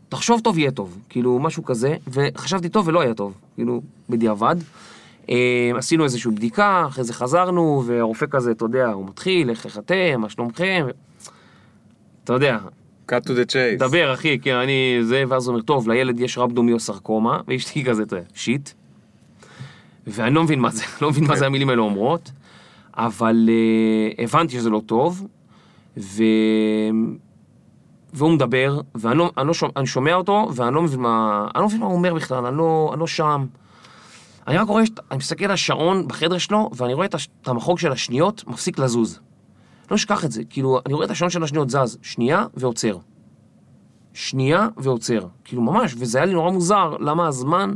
תחשוב טוב, יהיה טוב, כאילו, משהו כזה, וחשבתי טוב ולא היה טוב, כאילו, בדיעבד. עשינו איזושהי בדיקה, אחרי זה חזרנו, והרופא כזה, אתה יודע, הוא מתחיל, איך אתם, מה שלומכם, אתה יודע. cut to the chase. דבר, אחי, כי אני, זה, ואז אומר, טוב, לילד יש רבדומיוסרקומה, ואשתי כזה, שיט. ואני לא מבין מה זה, לא מבין מה זה המילים האלה אומרות, אבל הבנתי שזה לא טוב, והוא מדבר, ואני שומע אותו, ואני לא מבין מה הוא אומר בכלל, אני לא שם. אני רק רואה, אני מסתכל על השעון בחדר שלו, ואני רואה את המחוג של השניות מפסיק לזוז. לא אשכח את זה, כאילו, אני רואה את השעון של השניות זז, שנייה ועוצר. שנייה ועוצר. כאילו, ממש, וזה היה לי נורא מוזר, למה הזמן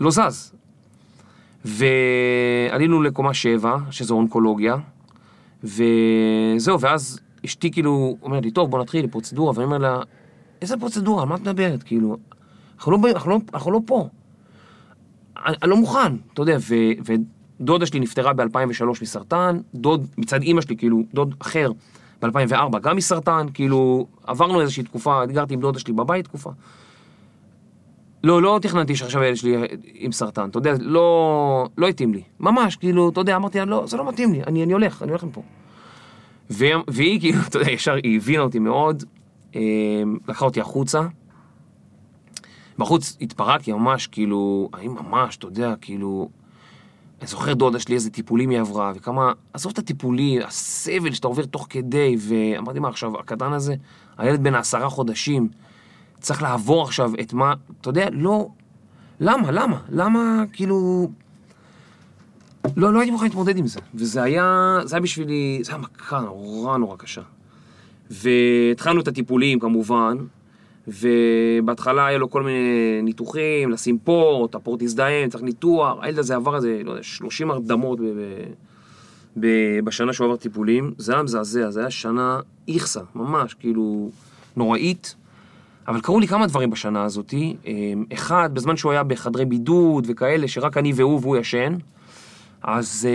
לא זז. ועלינו לקומה 7, שזו אונקולוגיה, וזהו, ואז אשתי כאילו אומרת לי, טוב, בוא נתחיל לפרוצדורה, ואני אומר לה, איזה פרוצדורה? מה את מדברת? כאילו, אנחנו לא פה. אני לא מוכן, אתה יודע, ודודה שלי נפטרה ב-2003 מסרטן, דוד מצד אמא שלי, כאילו, דוד אחר, ב-2004 גם מסרטן, כאילו, עברנו איזושהי תקופה, התגרתי עם דודה שלי בבית תקופה. לא תכננתי שעכשיו הילד שלי עם סרטן, אתה יודע, לא התאים לי, ממש, כאילו, אתה יודע, אמרתי, לא, זה לא מתאים לי, אני הולך מפה. והיא, כאילו, אתה יודע, ישר, היא הבינה אותי מאוד, לקחה אותי החוצה, בחוץ התפרקתי ממש, כאילו, אני ממש, אתה יודע, כאילו, אני זוכר דודה שלי איזה טיפולים היא עברה, וכמה, עזוב את הטיפולי, הסבל שאתה עובר תוך כדי, ואמרתי מה עכשיו, הקטן הזה, הילד בן 10 חודשים, צריך לעבור עכשיו את מה, אתה יודע, לא, למה, כאילו, לא הייתי מוכן להתמודד עם זה, וזה היה, בשבילי, זה היה מכה נורא קשה, והתחלנו את הטיפולים כמובן, ובהתחלה היה לו כל מיני ניתוחים, לשים פורט, הפורט הזדהם, צריך ניתוח, הילד הזה עבר איזה, לא יודע, 30 הרדמות בשנה שהוא עבר טיפולים, זה היה מזעזע, זה היה שנה איכסה, ממש, כאילו, נוראית, אבל קראו לי כמה דברים בשנה הזאת, אחד, בזמן שהוא היה בחדרי בידוד וכאלה, שרק אני והוא ישן, אז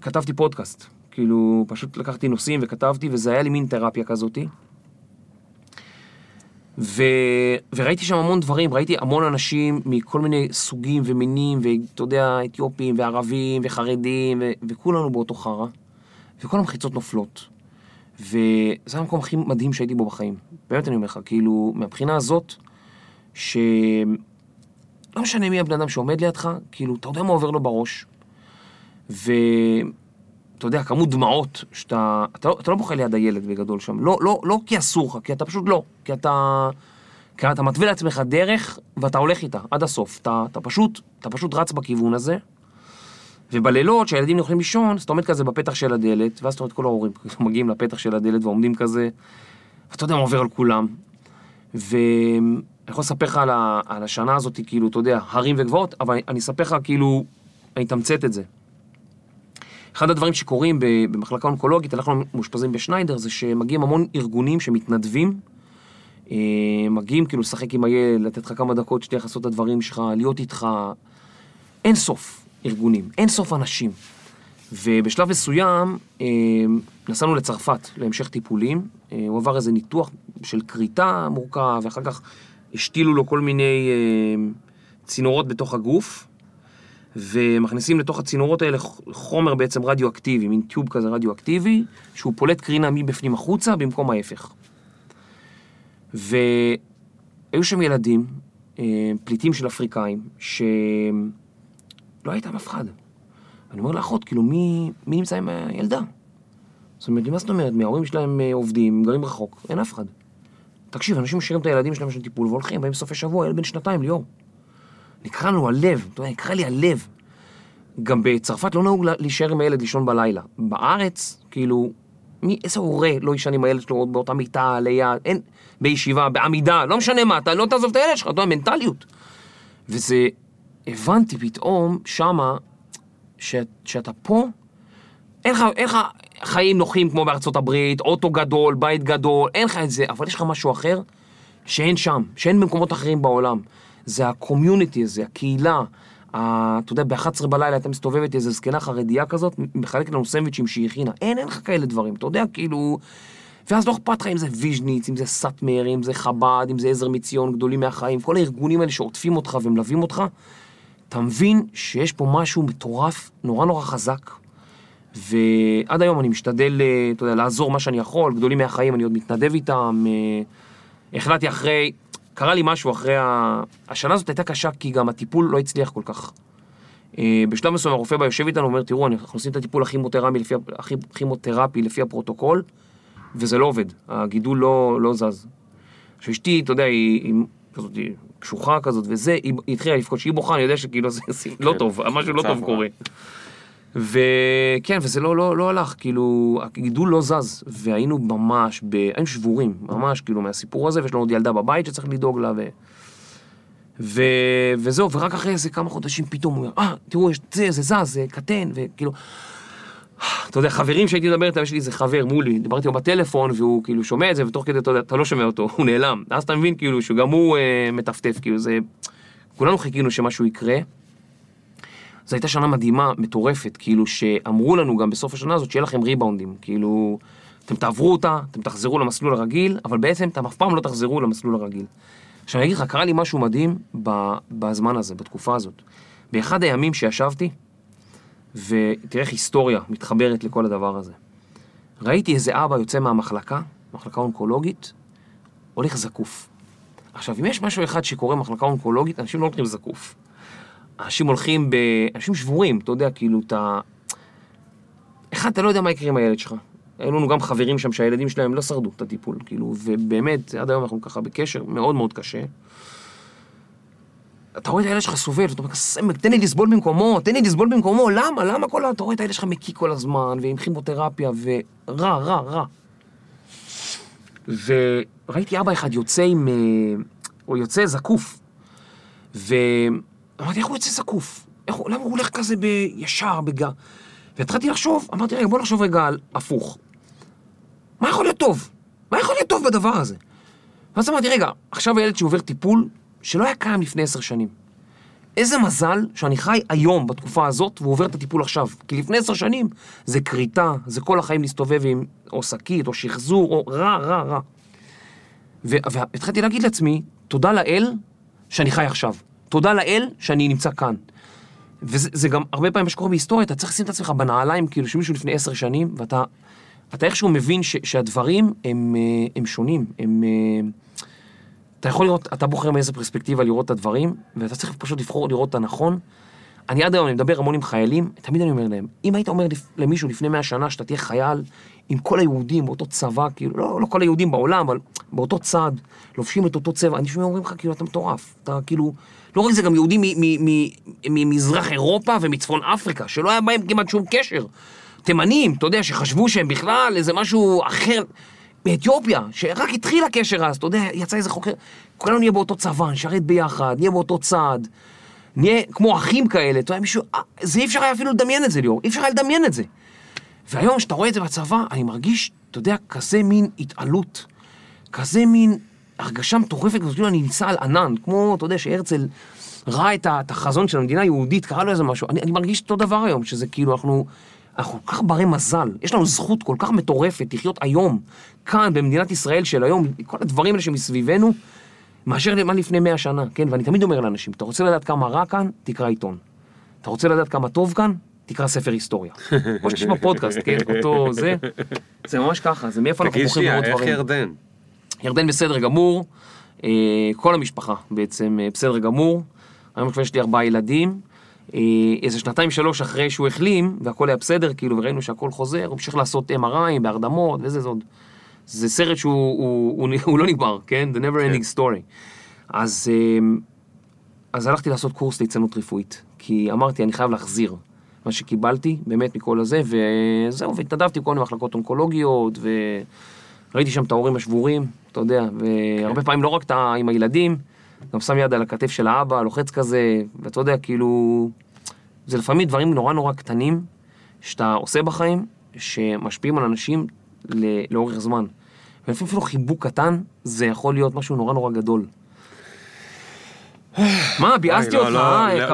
כתבתי פודקאסט, כאילו, פשוט לקחתי נושאים וכתבתי, וזה היה לי מין תרפיה כזאת, וראיתי שם המון דברים, ראיתי המון אנשים מכל מיני סוגים ומינים, ואתה יודע, אתיופים וערבים וחרדים, וכולנו באותו חרה, וכל המחיצות נופלות. וזה המקום הכי מדהים שהייתי בו בחיים. באמת אני אומר לך, כאילו, מהבחינה הזאת, שלא משנה מי הבן אדם שעומד לידך, כאילו, אתה יודע מה עובר לו בראש, אתה יודע, כמות דמעות, אתה לא בוכה ליד הילד בגדול שם, לא כי אסור לך, כי אתה פשוט לא, כי אתה מתווה לעצמך דרך, ואתה הולך איתה עד הסוף, אתה פשוט רץ בכיוון הזה, ובלילות שהילדים יכולים לישון, אתה עומד כזה בפתח של הדלת, ואז אתה עומד כל ההורים, מגיעים לפתח של הדלת ועומדים כזה, ואתה יודע מה עובר על כולם, ואני יכול לספר לך על השנה הזאת, כאילו, אתה יודע, הרים וגבעות, אבל אני אספר לך, כאילו, אני תמצאת את זה. אחד הדברים שקורים במחלקה אונקולוגית, אנחנו מאושפזים בשניידר, זה שמגיעים המון ארגונים שמתנדבים, מגיעים כאילו לשחק עם הילד, לתת לך כמה דקות שתהיה לעשות את הדברים שלך, להיות איתך, אין סוף ארגונים, אין סוף אנשים. ובשלב מסוים נסענו לצרפת להמשך טיפולים, הוא עבר איזה ניתוח של קריטה מורכב, ואחר כך השתילו לו כל מיני צינורות בתוך הגוף, ומכניסים לתוך הצינורות האלה חומר בעצם רדיואקטיבי, מין טיוב כזה רדיואקטיבי, שהוא פולט קרינה מבפנים החוצה במקום ההפך. והיו שם ילדים, פליטים של אפריקאים, שלא הייתם אף אחד. אני אומר לאחות, כאילו, מי נמצא עם הילדה? זאת אומרת, למה זאת אומרת? מההורים שלהם עובדים, גרים רחוק, אין אף אחד. תקשיב, אנשים משאירים את הילדים שלהם של טיפול והולכים, באים בסופי שבוע, ילד בן שנתיים, ליאור. נקרא לנו הלב, אתה יודע, נקרא לי הלב. גם בצרפת לא נהוג להישאר עם הילד לישון בלילה. בארץ, כאילו, איזה הורה לא ישן עם הילד שלו באותה מיטה, ליד, אין, בישיבה, בעמידה, לא משנה מה, אתה לא תעזוב את הילד שלך, אתה יודע, מנטליות. וזה, הבנתי פתאום שמה, שאתה פה, אין לך חיים נוחים כמו בארצות הברית, אוטו גדול, בית גדול, אין לך את זה, אבל יש לך משהו אחר שאין שם, שאין במקומות אחרים בעולם. זה הקומיוניטי הזה, הקהילה, אתה יודע, ב-11 בלילה אתה מסתובבת איזה זקנה חרדיה כזאת, מחלקת לנו סנדוויץ'ים שהיא הכינה, אין לך כאלה דברים, אתה יודע, כאילו, ואז לא אכפת לך אם זה ויז'ניץ, אם זה סטמר, אם זה חב"ד, אם זה עזר מציון, גדולים מהחיים, כל הארגונים האלה שעוטפים אותך ומלווים אותך, אתה מבין שיש פה משהו מטורף, נורא נורא חזק, ועד היום אני משתדל, אתה יודע, לעזור מה שאני יכול, גדולים מהחיים, אני עוד מתנדב איתם, החלטתי אחרי, קרה לי משהו אחרי, השנה הזאת הייתה קשה, כי גם הטיפול לא הצליח כל כך. בשלב מסוים הרופא בה יושב איתנו, אומר, תראו, אנחנו עושים את הטיפול הכימותרפי לפי הפרוטוקול, וזה לא עובד, הגידול לא זז. שאשתי, אתה יודע, היא כזאת, קשוחה כזאת, וזה, היא התחילה לפחות, שהיא בוכה, אני יודע שכאילו זה לא טוב, משהו לא טוב קורה. וכן, וזה לא הלך, כאילו, הגידול לא זז, והיינו ממש, היינו שבורים, ממש, כאילו, מהסיפור הזה, ויש לנו עוד ילדה בבית שצריך לדאוג לה, וזהו, ורק אחרי איזה כמה חודשים פתאום הוא אומר, תראו, זה זז, זה קטן, וכאילו, אתה יודע, חברים שהייתי מדבר איתם, יש לי איזה חבר מולי, דיברתי לו בטלפון, והוא כאילו שומע את זה, ותוך כדי, אתה לא שומע אותו, הוא נעלם, אז אתה מבין, כאילו, שגם הוא מטפטף, כאילו, זה, כולנו חיכינו שמשהו יקרה. זו הייתה שנה מדהימה, מטורפת, כאילו שאמרו לנו גם בסוף השנה הזאת שיהיה לכם ריבאונדים, כאילו אתם תעברו אותה, אתם תחזרו למסלול הרגיל, אבל בעצם אתם אף פעם לא תחזרו למסלול הרגיל. עכשיו אני אגיד לך, קרה לי משהו מדהים בזמן הזה, בתקופה הזאת. באחד הימים שישבתי, ותראה איך היסטוריה מתחברת לכל הדבר הזה, ראיתי איזה אבא יוצא מהמחלקה, מחלקה אונקולוגית, הולך זקוף. עכשיו, אם יש משהו אחד שקורה במחלקה אונקולוגית, אנשים לא הולכים זקוף. אנשים הולכים אנשים שבורים, אתה יודע, כאילו, אחד, אתה לא יודע מה יקרה עם הילד שלך. היו לנו גם חברים שם שהילדים שלהם לא שרדו את הטיפול, כאילו, ובאמת, עד היום אנחנו ככה בקשר מאוד מאוד קשה. אתה רואה את הילד שלך סובל, ואתה אומר, תן לי לסבול במקומו, למה כל אתה רואה את הילד שלך מקיא כל הזמן, ועם כימותרפיה, ורע. וראיתי אבא אחד יוצא יוצא זקוף, אמרתי, איך הוא יוצא זקוף? למה הוא הולך כזה בישר, בגע? והתחלתי לחשוב, אמרתי, רגע, בוא נחשוב רגע על הפוך. מה יכול להיות טוב? מה יכול להיות טוב בדבר הזה? ואז אמרתי, רגע, עכשיו הילד שעובר טיפול שלא היה קיים לפני 10 שנים. איזה מזל שאני חי היום בתקופה הזאת ועובר את הטיפול עכשיו. כי לפני 10 שנים זה קריטה, זה כל החיים להסתובב עם או שקית, או שחזור, או רע. והתחלתי להגיד לעצמי, תודה לאל שאני חי עכשיו. תודה לאל שאני נמצא כאן. וזה גם הרבה פעמים שקורה בהיסטוריה, אתה צריך לשים את עצמך בנעליים, כאילו שמישהו לפני 10 שנים, ואתה איכשהו מבין שהדברים הם שונים, אתה יכול לראות, אתה בוחר מאיזה פרספקטיבה לראות את הדברים, ואתה צריך פשוט לבחור לראות את הנכון. אני עד היום, אני מדבר המון עם חיילים, תמיד אני אומר להם, אם היית אומר למישהו לפני 100 שנה, שאתה תהיה חייל עם כל היהודים באותו צבא, כאילו, לא כל היהודים בעולם, אבל באותו צד, לובשים את אותו צבע, אנשים אומרים לך, כאילו, אתה מטורף, אתה כאילו, לא רק זה, גם יהודים ממזרח אירופה ומצפון אפריקה, שלא היה בהם כמעט שום קשר. תימנים, אתה יודע, שחשבו שהם בכלל איזה משהו אחר, מאתיופיה, שרק התחיל הקשר אז, אתה יודע, יצא איזה חוקר, כולנו נהיה באותו צבא, נשרת ביחד, נהיה באותו צד, נהיה כמו אחים כאלה, אתה יודע, מישהו, זה אי אפשר היה אפילו לדמיין את זה, ליאור, אי אפשר היה לדמיין את זה. והיום שאתה רואה את זה בצבא, אני מרגיש, אתה יודע, כזה מין התעלות, כזה מין הרגשה מטורפת, כאילו אני נמצא על ענן, כמו, אתה יודע, שהרצל ראה את החזון של המדינה היהודית, קרא לו איזה משהו, אני מרגיש אותו דבר היום, שזה כאילו, אנחנו כל כך ברי מזל, יש לנו זכות כל כך מטורפת, לחיות היום, כאן, במדינת ישראל של היום, כל הדברים האלה שמסביבנו, מאשר מה לפני 100 שנה, כן? ואני תמיד אומר לאנשים, אתה רוצה לדעת כמה רע כאן? תקרא עיתון. אתה רוצה לדעת כמה טוב כאן? תקרא ספר היסטוריה. או שתשמע פודקאסט, כן, אותו זה. זה ממש ככה, זה מאיפה אנחנו בוחרים מאוד דברים. תגיד לי, איך ירדן? ירדן בסדר גמור, כל המשפחה בעצם בסדר גמור. היום כבר יש לי 4 ילדים, איזה 2-3 אחרי שהוא החלים, והכל היה בסדר, כאילו, וראינו שהכל חוזר, הוא המשיך לעשות MRI בהרדמות, וזה זאת. זה סרט שהוא לא נגמר, כן? The never ending story. אז הלכתי לעשות קורס ליצנות רפואית, כי אמרתי, אני חייב להחזיר מה שקיבלתי, באמת מכל הזה, וזהו, והתנדבתי בכל מיני מחלקות אונקולוגיות, וראיתי שם את ההורים השבורים, אתה יודע, והרבה פעמים לא רק עם הילדים, גם שם יד על הכתף של האבא, לוחץ כזה, ואתה יודע, כאילו, זה לפעמים דברים נורא נורא קטנים, שאתה עושה בחיים, שמשפיעים על אנשים לאורך זמן. ולפעמים אפילו חיבוק קטן, זה יכול להיות משהו נורא נורא גדול. מה, ביאסתי אותך?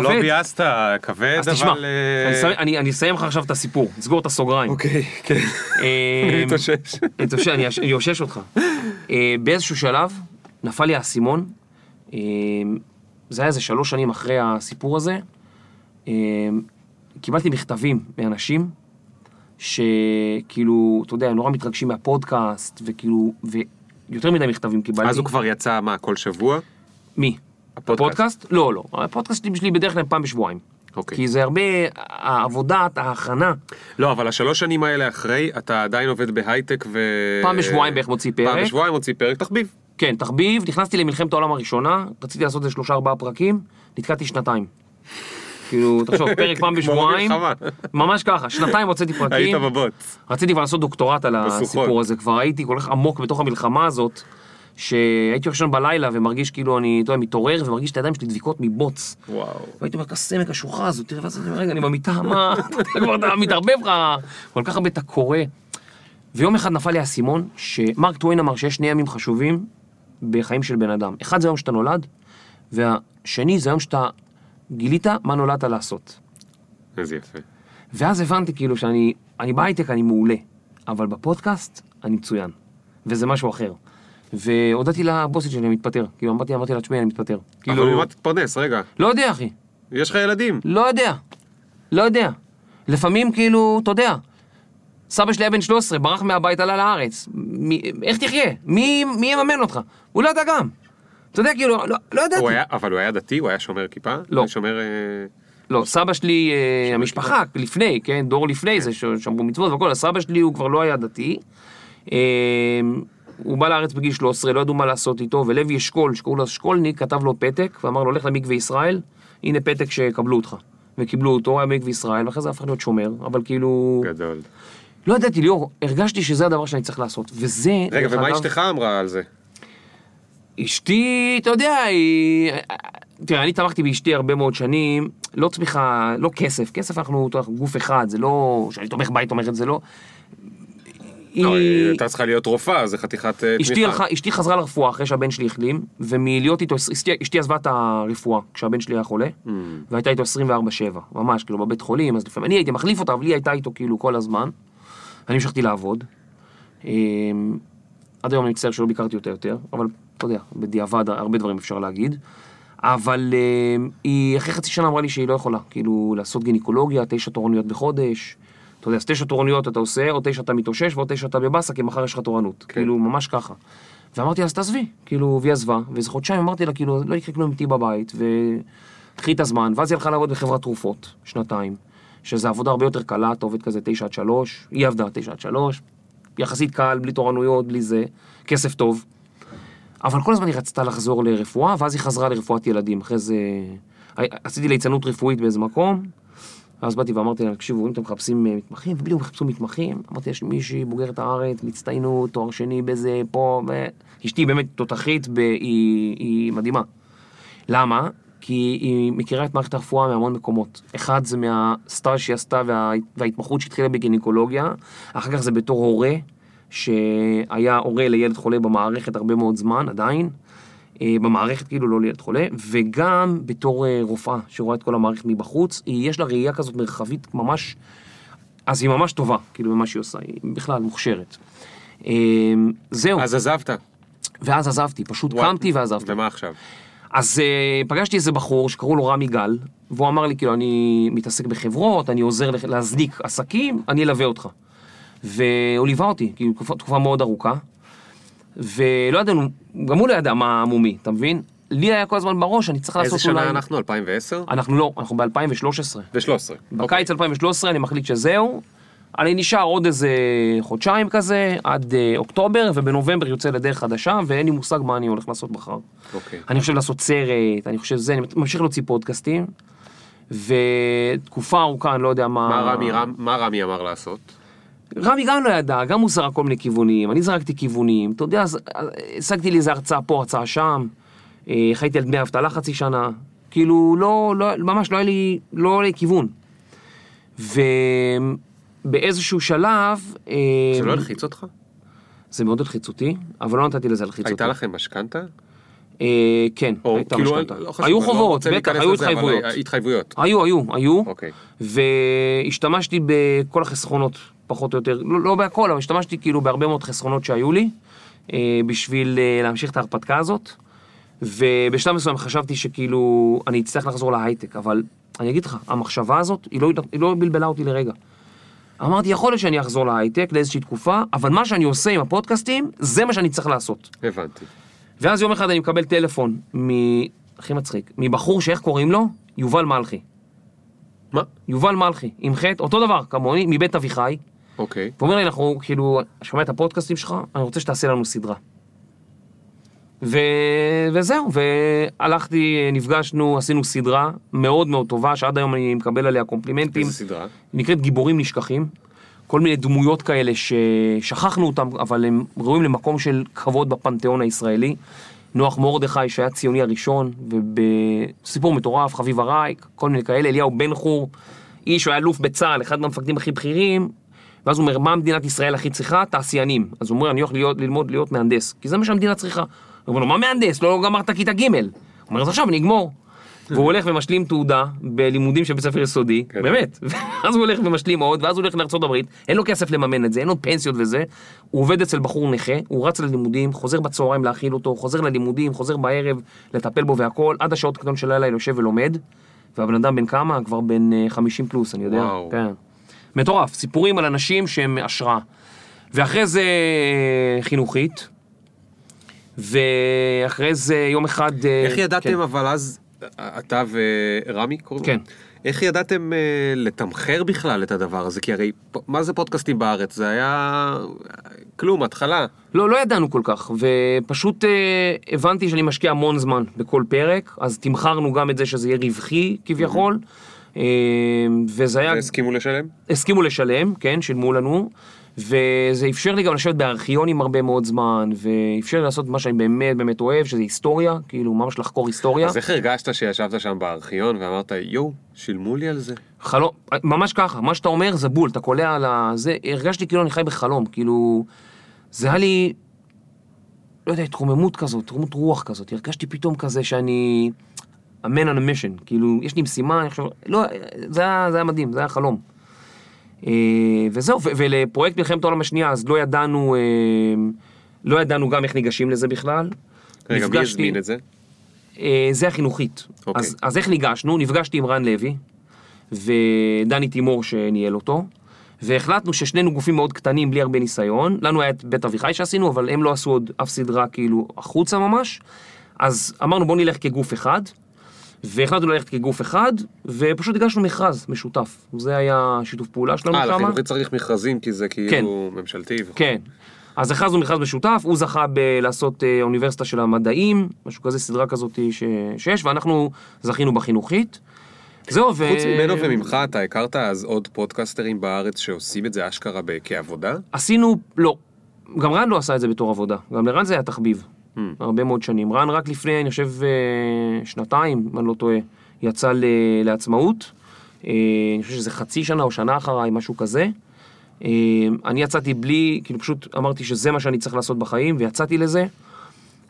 לא ביאסת, כבד, אבל... אז תשמע, אני אסיים לך עכשיו את הסיפור, סגור את הסוגריים. אוקיי, כן. אני תושש. אני יושש אותך. באיזשהו שלב, נפל לי האסימון, זה היה איזה 3 שנים אחרי הסיפור הזה, קיבלתי מכתבים מאנשים, שכאילו, אתה יודע, נורא מתרגשים מהפודקאסט, וכאילו, ויותר מדי מכתבים קיבלתי. אז הוא כבר יצא, מה, כל שבוע? מי? הפודקאסט? לא, לא. הפודקאסט שלי בדרך כלל פעם בשבועיים. כי זה הרבה העבודת, ההכנה. לא, אבל 3 שנים האלה אחרי, אתה עדיין עובד בהייטק ו... פעם בשבועיים בערך מוציא פרק. פעם בשבועיים מוציא פרק, תחביב. כן, תחביב. נכנסתי למלחמת העולם הראשונה, רציתי לעשות 3-4 פרקים, נתקעתי 2. כאילו, תחשוב, פרק פעם בשבועיים. ממש ככה, 2 הוצאתי פרקים. היית בבוט. רציתי כבר לעשות דוקטורט על הסיפור הזה. כבר הייתי כל כך עמוק בתוך המלחמה הזאת. שהייתי יושן בלילה ומרגיש כאילו אני מתעורר ומרגיש את הידיים שלי דביקות מבוץ. וואו. והייתי אומר, כסמק השוחה הזאת, תראה, רגע, אני במיטה, מה? אתה מתערבב לך, כל כך הרבה אתה קורא. ויום אחד נפל לי הסימון שמרק טוויין אמר שיש 2 ימים חשובים בחיים של בן אדם. אחד זה היום שאתה נולד, והשני זה היום שאתה גילית מה נולדת לעשות. זה יפה. ואז הבנתי כאילו שאני בהייטק, אני מעולה, אבל בפודקאסט אני מצוין, וזה משהו אחר. והודעתי לבוסית שלי, אני מתפטר. כאילו, אמרתי לה, תשמעי, אני מתפטר. אבל ממה תתפרנס, רגע. לא יודע, אחי. יש לך ילדים. לא יודע. לפעמים, כאילו, אתה יודע. סבא שלי היה בן 13, ברח מהבית, עלה לארץ. איך תחיה? מי יממן אותך? הוא לא יודע גם. אתה יודע, כאילו, לא ידעתי. אבל הוא היה דתי? הוא היה שומר כיפה? לא. שומר... לא, סבא שלי, המשפחה, לפני, כן? דור לפני זה, שמרו מצוות וכל. הסבא שלי, הוא כבר לא היה דתי. הוא בא לארץ בגיל 13, לא ידעו מה לעשות איתו, ולוי אשכול, שקראו לו אשכולניק, כתב לו פתק, ואמר לו, הולך למקווה ישראל, הנה פתק שקבלו אותך. וקיבלו אותו, היה מקווה ישראל, ואחרי זה הפך להיות שומר, אבל כאילו... גדול. לא ידעתי, ליאור, הרגשתי שזה הדבר שאני צריך לעשות, וזה... רגע, ומה אשתך אמרה על זה? אשתי, אתה יודע, היא... תראה, אני תמכתי באשתי הרבה מאוד שנים, לא תמיכה, לא כסף, כסף אנחנו גוף אחד, זה לא... שאני תומך בית, תומכת, זה לא... לא, היא הייתה צריכה להיות רופאה, זה חתיכת תמיכה. אשתי חזרה לרפואה אחרי שהבן שלי החלים, ומלהיות איתו, אשתי עזבה את הרפואה כשהבן שלי היה חולה, והייתה איתו 24/7, ממש, כאילו בבית חולים, אז לפעמים אני הייתי מחליף אותה, אבל היא הייתה איתו כאילו כל הזמן, אני המשכתי לעבוד, עד היום אני מצטער שלא ביקרתי אותה יותר, אבל אתה יודע, בדיעבד הרבה דברים אפשר להגיד, אבל היא אחרי חצי שנה אמרה לי שהיא לא יכולה, כאילו לעשות גינקולוגיה, 9 תורנויות בחודש, אתה יודע, אז 9 תורנויות אתה עושה, או 9 אתה מתאושש, ועוד 9 אתה בבאסה, כי מחר יש לך תורנות. כאילו, ממש ככה. ואמרתי לה, אז תעזבי, כאילו, והיא עזבה, ואיזה חודשיים אמרתי לה, כאילו, לא יקרה כלום איתי בבית, וקחי את הזמן, ואז היא הלכה לעבוד בחברת תרופות, 2, שזו עבודה הרבה יותר קלה, אתה עובד כזה 9-3, היא עבדה 9-3, יחסית קל, בלי תורנויות, בלי זה, כסף טוב. אבל כל הזמן היא רצתה לחזור לרפואה, ואז היא חזרה לרפואת ילדים. אחרי זה, עשיתי ליצנות רפואית באיזה מקום, אז באתי ואמרתי, תקשיבו, אם אתם מחפשים מתמחים, ובדיוק מחפשו מתמחים, אמרתי, יש מישהי בוגרת הארץ, מצטיינות, תואר שני בזה, פה, אשתי באמת תותחית, היא מדהימה. למה? כי היא מכירה את מערכת הרפואה מהמון מקומות. אחד זה מהסטאז' שהיא עשתה וההתמחות שהתחילה בגינקולוגיה, אחר כך זה בתור הורה, שהיה הורה לילד חולה במערכת הרבה מאוד זמן, עדיין, במערכת כאילו לא להיות חולה, וגם בתור רופאה שרואה את כל המערכת מבחוץ, יש לה ראייה כזאת מרחבית ממש, אז היא ממש טובה, כאילו במה שהיא עושה, היא בכלל מוכשרת. זהו. אז עזבת. ואז עזבתי, פשוט קמתי ועזבתי. ומה עכשיו? אז פגשתי איזה בחור שקראו לו רמי גל, והוא אמר לי, כאילו, אני מתעסק בחברות, אני עוזר להזניק עסקים, אני אלווה אותך. והוא ליווה אותי, כאילו, תקופה מאוד ארוכה, ולא ידענו, גם הוא לא ידע מה מומי, אתה מבין? לי היה כל הזמן בראש, אני צריך לעשות אולי... איזה שנה אנחנו? 2010? אנחנו לא, אנחנו ב-2013. ב-13. בקיץ 2013 אני מחליט שזהו, אני נשאר עוד איזה חודשיים כזה, עד אוקטובר, ובנובמבר יוצא לדרך חדשה, ואין לי מושג מה אני הולך לעשות בחר. אני חושב לעשות סרט, אני חושב זה, אני ממשיך להוציא פודקאסטים, ותקופה ארוכה, אני לא יודע מה... מה רמי אמר לעשות? רמי גם לא ידע, גם הוא זרק כל מיני כיוונים, אני זרקתי כיוונים, אתה יודע, השגתי לי איזה הרצאה פה, הרצאה שם, חייתי על דמי אבטלה חצי שנה, כאילו, ממש לא היה לי, לא היה לי כיוון. באיזשהו שלב... זה לא הלחיץ אותך? זה מאוד הלחיץ אותי, אבל לא נתתי לזה הלחיץ אותי. הייתה לכם משכנתה? כן, הייתה משכנתה. היו חובות, בטח, היו התחייבויות. התחייבויות. היו. והשתמשתי בכל החסכונות, פחות או יותר, לא בהכל, אבל השתמשתי כאילו בהרבה מאוד חסכונות שהיו לי, בשביל להמשיך את ההרפתקה הזאת, ובשלב מסוים חשבתי שכאילו אני אצטרך לחזור להייטק, אבל אני אגיד לך, המחשבה הזאת, היא לא בלבלה אותי לרגע. אמרתי, יכול להיות שאני אחזור להייטק לאיזושהי תקופה, אבל מה שאני עושה עם הפודקאסטים, זה מה שאני צריך לעשות. הבנתי. ואז יום אחד אני מקבל טלפון הכי מצחיק, מבחור שאיך קוראים לו? יובל מלכי. מה? יובל מלכי, עם חטא, אותו דבר, כמוני, מבית אביחי. אוקיי. ואומר לי, אנחנו כאילו, שומע את הפודקאסטים שלך, אני רוצה שתעשה לנו סדרה. וזהו, והלכתי, נפגשנו, עשינו סדרה מאוד מאוד טובה, שעד היום אני מקבל עליה קומפלימנטים. איזה סדרה? נקראת גיבורים נשכחים. כל מיני דמויות כאלה ששכחנו אותם, אבל הם ראויים למקום של כבוד בפנתיאון הישראלי. נוח מורדכי, שהיה ציוני הראשון, ובסיפור מטורף, חביב הרייק, כל מיני כאלה, אליהו בן חור, איש, הוא היה אלוף בצה"ל, אחד מהמפקדים הכי בכירים, ואז הוא אומר, מה המדינת ישראל הכי צריכה? תעשיינים. אז הוא אומר, אני הולך ללמוד להיות מהנדס, כי זה מה שהמדינה צריכה. הוא אומר, מה מהנדס? לא גמרת כיתה ג'. הוא אומר, אז עכשיו אני אגמור. והוא הולך ומשלים תעודה בלימודים של בית ספר יסודי, באמת. ואז הוא הולך ומשלים עוד, ואז הוא הולך לארצות הברית, אין לו כסף לממן את זה, אין לו פנסיות וזה. הוא עובד אצל בחור נכה, הוא רץ ללימודים, חוזר בצהריים להאכיל אותו, חוזר ללימודים, חוזר בערב לטפל בו והכל, עד השעות קטנות של לילה יושב ולומד, והבן אדם בן כמה? כבר בן 50 פלוס, אני יודע. כן. מטורף, סיפורים על אנשים שהם השראה. ואחרי זה חינוכית, ואחרי זה יום אחד... איך ידעתם אבל אז... אתה ורמי קוראים? כן. איך ידעתם לתמחר בכלל את הדבר הזה? כי הרי, מה זה פודקאסטים בארץ? זה היה כלום, התחלה. לא ידענו כל כך, ופשוט הבנתי שאני משקיע המון זמן בכל פרק, אז תמחרנו גם את זה שזה יהיה רווחי כביכול, וזה היה... הסכימו לשלם? הסכימו לשלם, כן, שילמו לנו, וזה אפשר לי גם לשבת בארכיונים הרבה מאוד זמן, ואפשר לי לעשות מה שאני באמת אוהב, שזה היסטוריה, כאילו ממש לחקור היסטוריה. אז איך הרגשת שישבת שם בארכיון ואמרת, יו, שילמו לי על זה? חלום, ממש ככה, מה שאתה אומר זה בול, אתה קולע על זה, הרגשתי כאילו אני חי בחלום, כאילו, זה היה לי, לא יודע, תרוממות כזאת, תרוממות רוח כזאת, הרגשתי פתאום כזה שאני, a man on a mission, כאילו, יש לי משימה, אני חושב, לא, זה היה מדהים, זה היה חלום. וזהו, ולפרויקט מלחמת העולם השנייה, אז לא ידענו גם איך ניגשים לזה בכלל. רגע, מי הזמין את זה? זה החינוכית. אז איך ניגשנו? נפגשתי עם רן לוי, ודני תימור שניהל אותו, והחלטנו ששנינו גופים מאוד קטנים, בלי הרבה ניסיון. לנו היה את בית אביחי שעשינו, אבל הם לא עשו עוד אף סדרה כאילו החוצה ממש. אז אמרנו, בוא נלך כגוף אחד, והחלטנו ללכת כגוף אחד, ופשוט הגשנו מכרז משותף. זה היה שיתוף פעולה שלנו כמה. לחינוכית צריך מכרזים, כי זה כאילו ממשלתי. כן. אז הכרזנו מכרז משותף, הוא זכה לעשות אוניברסיטה של המדעים, משהו כזה, סדרה כזאת שיש, ואנחנו זכינו בחינוכית. זהו, ו... חוץ ממנו וממך, אתה הכרת אז עוד פודקאסטרים בארץ שעושים את זה אשכרה כעבודה? עשינו, לא. גם רן לא עשה את זה בתור עבודה. גם לרן זה היה תחביב. הרבה מאוד שנים. רן רק לפני, אני חושב, שנתיים, אני לא טועה, יצא לעצמאות. אני חושב שזה חצי שנה או שנה אחריי, משהו כזה. אני יצאתי בלי, כאילו פשוט אמרתי שזה מה שאני צריך לעשות בחיים, ויצאתי לזה.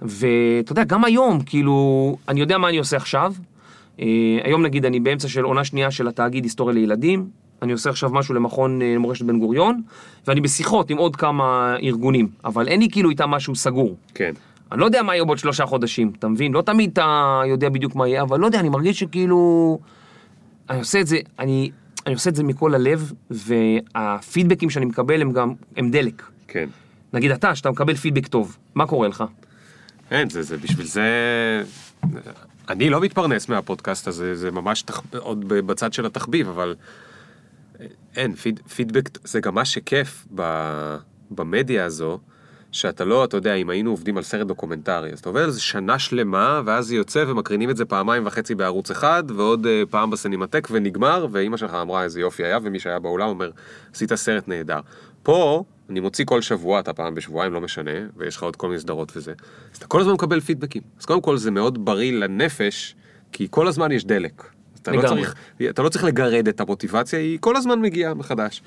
ואתה יודע, גם היום, כאילו, אני יודע מה אני עושה עכשיו. היום נגיד, אני באמצע של עונה שנייה של התאגיד היסטוריה לילדים. אני עושה עכשיו משהו למכון מורשת בן גוריון, ואני בשיחות עם עוד כמה ארגונים, אבל אין לי כאילו איתם משהו סגור. כן. אני לא יודע מה יהיה בעוד 3 חודשים, אתה מבין? לא תמיד אתה יודע בדיוק מה יהיה, אבל לא יודע, אני מרגיש שכאילו, אני עושה את זה, אני עושה את זה מכל הלב, והפידבקים שאני מקבל הם גם, הם דלק. כן. נגיד אתה, שאתה מקבל פידבק טוב, מה קורה לך? אין, זה בשביל זה... אני לא מתפרנס מהפודקאסט הזה, זה ממש עוד בצד של התחביב, אבל אין, פידבק זה גם מה שכיף במדיה הזו, שאתה לא, אתה יודע, אם היינו עובדים על סרט דוקומנטרי, אז אתה עובד על זה שנה שלמה, ואז זה יוצא ומקרינים את זה 2.5 פעמים בערוץ 1, ועוד פעם בסינמטק, ונגמר, ואמא שלך אמרה איזה יופי היה, ומי שהיה בעולם אומר, עשית סרט נהדר. פה, אני מוציא כל שבוע, אתה פעם בשבועיים, לא משנה, ויש לך עוד כל מיני סדרות וזה. אז אתה כל הזמן מקבל פידבקים. אז קודם כל זה מאוד בריא לנפש, כי כל הזמן יש דלק. אתה לא צריך לגרד את המוטיבציה, היא כל הזמן מגיעה מחדש.